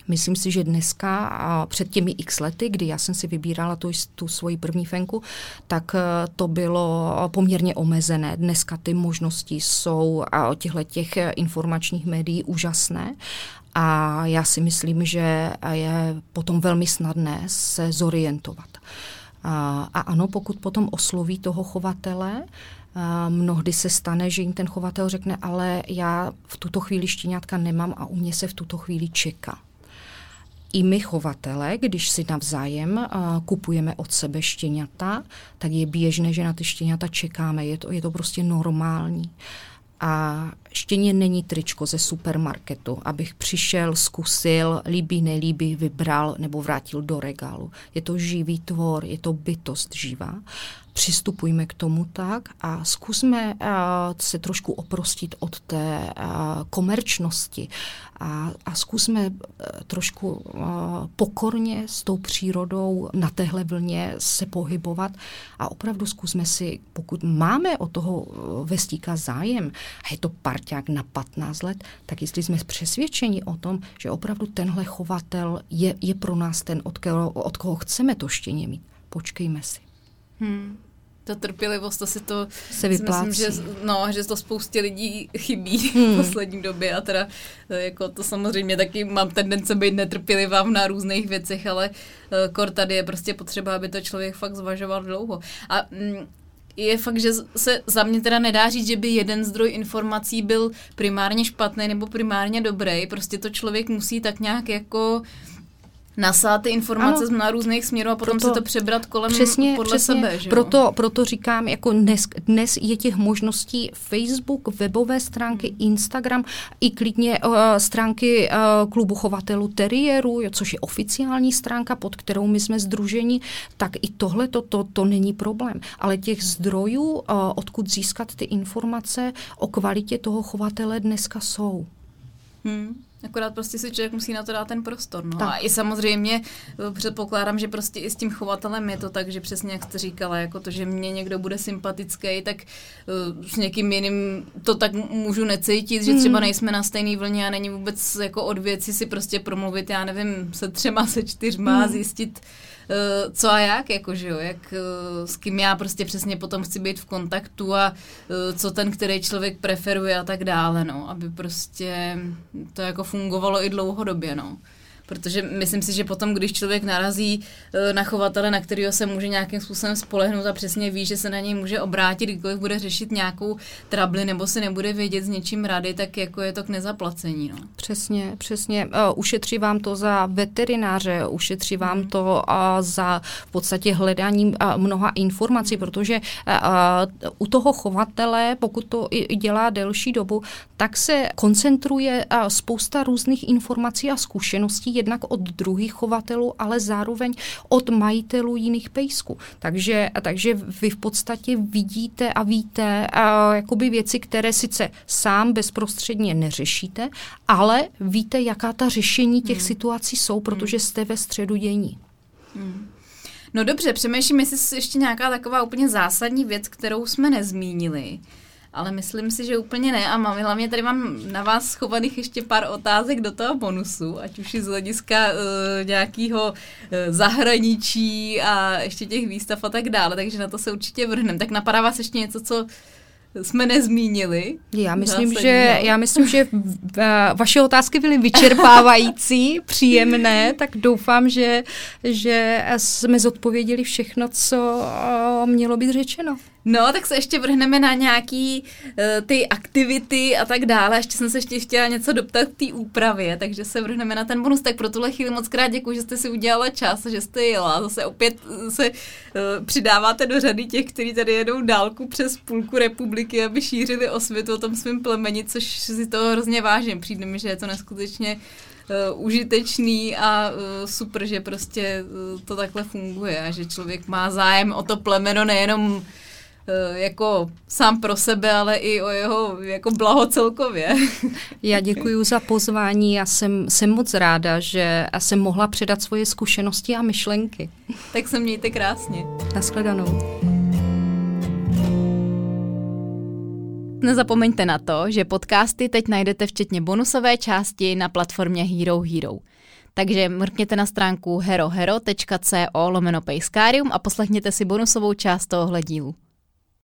Myslím si, že dneska a před těmi x lety, kdy já jsem si vybírala tu svoji první fenku, tak to bylo poměrně omezené. Dneska ty možnosti jsou od těch informačních médií úžasné a já si myslím, že je potom velmi snadné se zorientovat. A ano, pokud potom osloví toho chovatele, mnohdy se stane, že jim ten chovatel řekne, ale já v tuto chvíli štěňátka nemám a u mě se v tuto chvíli čeká. I my chovatele, když si navzájem kupujeme od sebe štěňata, tak je běžné, že na ty štěňata čekáme. Je to prostě normální. A štěně není tričko ze supermarketu, abych přišel, zkusil, líbí, nelíbí, vybral nebo vrátil do regálu. Je to živý tvor, je to bytost živá. Přistupujme k tomu tak a zkusme se trošku oprostit od té komerčnosti a zkusme trošku pokorně s tou přírodou na téhle vlně se pohybovat a opravdu zkusme si, pokud máme od toho vestíka zájem a je to parťák na 15 let, tak jestli jsme přesvědčeni o tom, že opravdu tenhle chovatel je pro nás ten, od koho chceme to štěně mít, počkejme si. Ta trpělivost, asi to se vyplácí. Myslím, že to spoustě lidí chybí v poslední době a teda jako to samozřejmě taky mám tendence být netrpělivá na různých věcech, ale kor tady je prostě potřeba, aby to člověk fakt zvažoval dlouho. A je fakt, že se za mě teda nedá říct, že by jeden zdroj informací byl primárně špatný nebo primárně dobrý, prostě to člověk musí tak nějak jako nasát ty informace na různých směrů a potom proto, se to přebrat kolem podle sebe. Že? Proto říkám, jako dnes je těch možností Facebook, webové stránky, Instagram i klidně stránky Klubu chovatelů teriéru, což je oficiální stránka, pod kterou my jsme sdruženi, tak i tohle to není problém. Ale těch zdrojů, odkud získat ty informace o kvalitě toho chovatele dneska jsou. Akorát prostě si člověk musí na to dát ten prostor. No. A i samozřejmě předpokládám, že prostě i s tím chovatelem je to tak, že přesně jak jste říkala, jako to, že mě někdo bude sympatický, tak s někým jiným to tak můžu necítit, že třeba nejsme na stejné vlně a není vůbec jako od věci si prostě promluvit, já nevím, se 3, se 4 zjistit, co a jak, jakože jo, jak s kým já prostě přesně potom chci být v kontaktu a co ten, který člověk preferuje a tak dále, no, aby prostě to jako fungovalo i dlouhodobě, no. Protože myslím si, že potom, když člověk narazí na chovatele, na kterého se může nějakým způsobem spolehnout a přesně ví, že se na něj může obrátit, kdykoliv bude řešit nějakou trabli nebo si nebude vědět s něčím rady, tak jako je to k nezaplacení. No. Přesně. Ušetří vám to za veterináře, ušetří vám to za v podstatě hledání mnoha informací, protože u toho chovatele, pokud to dělá delší dobu, tak se koncentruje spousta různých informací a zkušeností jednak od druhých chovatelů, ale zároveň od majitelů jiných pejsků. Takže vy v podstatě vidíte a víte jakoby věci, které sice sám bezprostředně neřešíte, ale víte, jaká ta řešení těch situací jsou, protože jste ve středu dění. No dobře, přemýšlím, jestli ještě nějaká taková úplně zásadní věc, kterou jsme nezmínili. Ale myslím si, že úplně ne a hlavně tady mám na vás schovaných ještě pár otázek do toho bonusu, ať už i z hlediska nějakého zahraničí a ještě těch výstav a tak dále, takže na to se určitě vrhneme. Tak napadá vás ještě něco, co jsme nezmínili. Já myslím, že vaše otázky byly vyčerpávající, příjemné, tak doufám, že jsme zodpověděli všechno, co mělo být řečeno. No, tak se ještě vrhneme na nějaký ty aktivity a tak dále. Ještě jsem se chtěla něco doptat k té úpravě, takže se vrhneme na ten bonus. Tak pro tuhle chvíli moc krát děkuji, že jste si udělala čas, že jste jela. Zase opět se přidáváte do řady těch, kteří tady jedou dálku přes půlku republiky, aby šířili osvětu o tom svým plemeni, což si toho hrozně vážím. Přijde mi, že je to neskutečně užitečný a super, že prostě to takhle funguje a že člověk má zájem o to plemeno nejenom jako sám pro sebe, ale i o jeho jako blaho celkově. Já děkuji za pozvání, já jsem moc ráda, že jsem mohla předat svoje zkušenosti a myšlenky. Tak se mějte krásně. Nashledanou. Nezapomeňte na to, že podcasty teď najdete včetně bonusové části na platformě Hero Hero. Takže mrkněte na stránku herohero.co/Pejskárium a poslechněte si bonusovou část tohohle dílu.